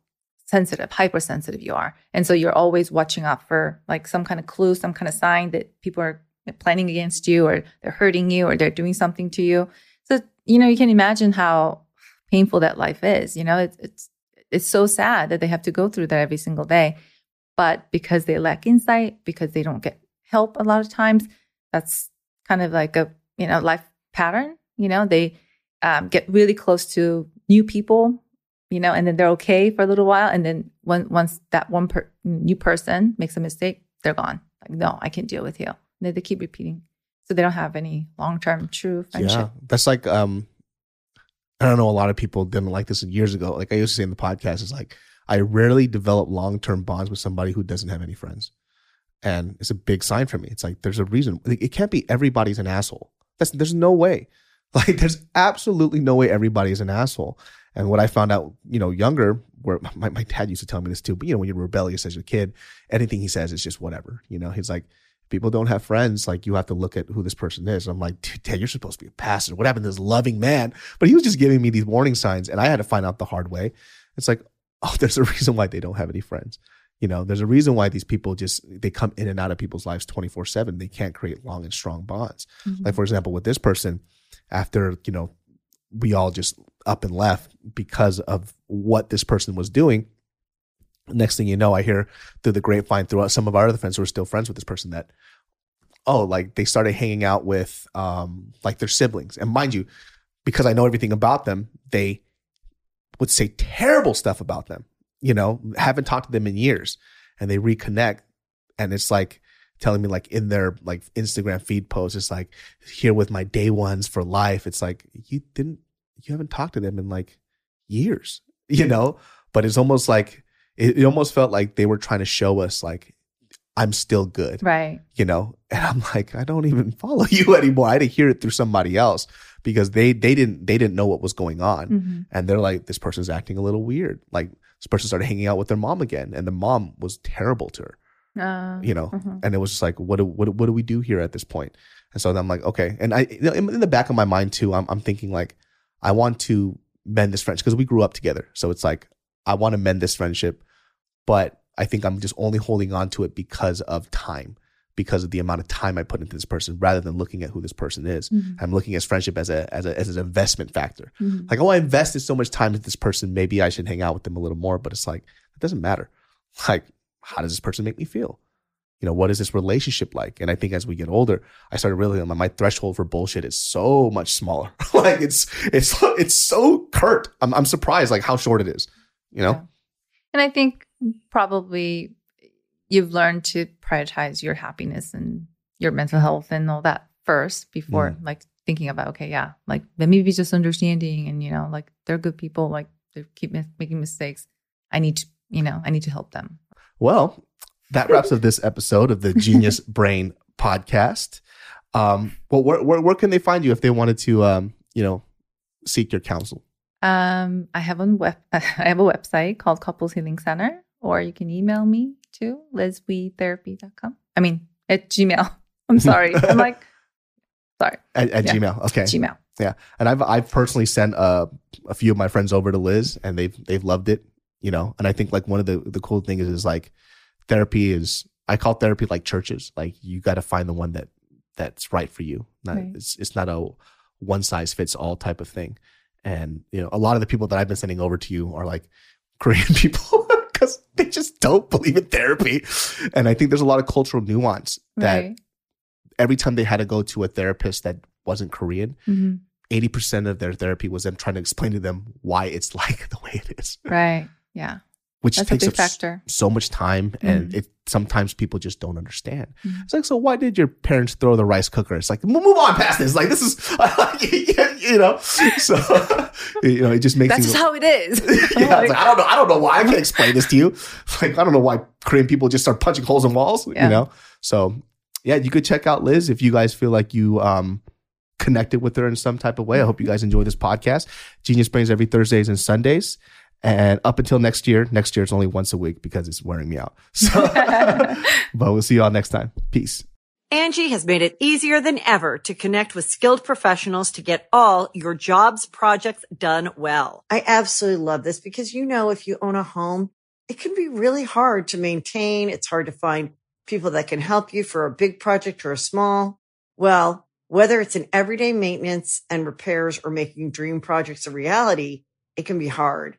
hypersensitive you are, and so you're always watching out for some kind of clue, some kind of sign that people are planning against you, or they're hurting you, or they're doing something to you. So, you can imagine how painful that life is. It's so sad that they have to go through that every single day. But because they lack insight, because they don't get help a lot of times, that's kind of like a, life pattern. They get really close to new people, and then they're okay for a little while. And then once that new person makes a mistake, they're gone. No, I can't deal with you. They keep repeating. So they don't have any long-term true friendship. Yeah, that's like, I don't know, a lot of people didn't like this years ago. Like I used to say in the podcast, it's like, I rarely develop long-term bonds with somebody who doesn't have any friends. And it's a big sign for me. It's like, there's a reason. It can't be everybody's an asshole. There's no way. Like, there's absolutely no way everybody's an asshole. And what I found out, younger, where my dad used to tell me this too, but when you're rebellious as a kid, anything he says is just whatever. He's like, people don't have friends. Like, you have to look at who this person is. And I'm like, dude, Dad, you're supposed to be a pastor. What happened to this loving man? But he was just giving me these warning signs, and I had to find out the hard way. It's like, oh, there's a reason why they don't have any friends. There's a reason why these people they come in and out of people's lives 24/7. They can't create long and strong bonds. Mm-hmm. Like, for example, with this person, after, we all just up and left because of what this person was doing. Next thing you know, I hear through the grapevine, throughout some of our other friends who are still friends with this person, that, they started hanging out with their siblings. And mind you, because I know everything about them, they would say terrible stuff about them, haven't talked to them in years. And they reconnect, and it's like telling me, like, in their Instagram feed posts, it's like, here with my day ones for life. It's like, you haven't talked to them in years, But it's almost like, it almost felt like they were trying to show us, like, I'm still good. Right. And I'm like, I don't even follow you anymore. I had to hear it through somebody else, because they didn't know what was going on. Mm-hmm. And they're like, this person's acting a little weird. Like, this person started hanging out with their mom again, and the mom was terrible to her. And it was just like, what do we do here at this point? And so then I'm like, okay. And I, in the back of my mind too, I'm thinking, like, I want to mend this friendship, because we grew up together. So it's like, I want to mend this friendship, but I think I'm just only holding on to it because of time, because of the amount of time I put into this person, rather than looking at who this person is. Mm-hmm. I'm looking at friendship as an investment factor. Mm-hmm. Like, I invested so much time into this person, maybe I should hang out with them a little more. But it's like, it doesn't matter. Like, how does this person make me feel? you know, what is this relationship like? And I think as we get older, I started realizing my threshold for bullshit is so much smaller. Like it's so curt. I'm surprised like how short it is, you know? Yeah. And I think probably you've learned to prioritize your happiness and your mental health and all that first before like thinking about, okay, yeah, like maybe just understanding and, you know, like they're good people, like they keep making mistakes. I need to help them. Well, that wraps up this episode of the Genius Brain podcast. Well, where can they find you if they wanted to, you know, seek your counsel? I have a website called Couples Healing Center, or you can email me to lizwee therapy.com. I mean, at Gmail. I'm sorry. I'm like, sorry. At yeah. Gmail. Okay. Gmail. Yeah. And I've personally sent a few of my friends over to Liz and they've loved it, you know? And I think like one of the cool things is like, therapy is, I call therapy like churches. Like you got to find the one that's right for you. Right. It's not a one size fits all type of thing. And you know, a lot of the people that I've been sending over to you are like Korean people because they just don't believe in therapy. And I think there's a lot of cultural nuance that right. every time they had to go to a therapist that wasn't Korean, 80% of their therapy was them trying to explain to them why it's like the way it is. Right. Yeah. Which that's takes a big factor. So much time, and it sometimes people just don't understand. It's like, so why did your parents throw the rice cooker? It's like, move on past this. Like this is, you know. So you know, it just makes. That's just how it is. Yeah, it's like, I don't know why I can't explain this to you. Like I don't know why Korean people just start punching holes in walls. Yeah. You know. So yeah, you could check out Liz if you guys feel like you connected with her in some type of way. I hope you guys enjoy this podcast. Genius Brains every Thursdays and Sundays. And up until next year it's only once a week because it's wearing me out. So, but we'll see you all next time. Peace. Angie has made it easier than ever to connect with skilled professionals to get all your jobs projects done well. I absolutely love this because, you know, if you own a home, it can be really hard to maintain. It's hard to find people that can help you for a big project or a small. Well, whether it's in everyday maintenance and repairs or making dream projects a reality, it can be hard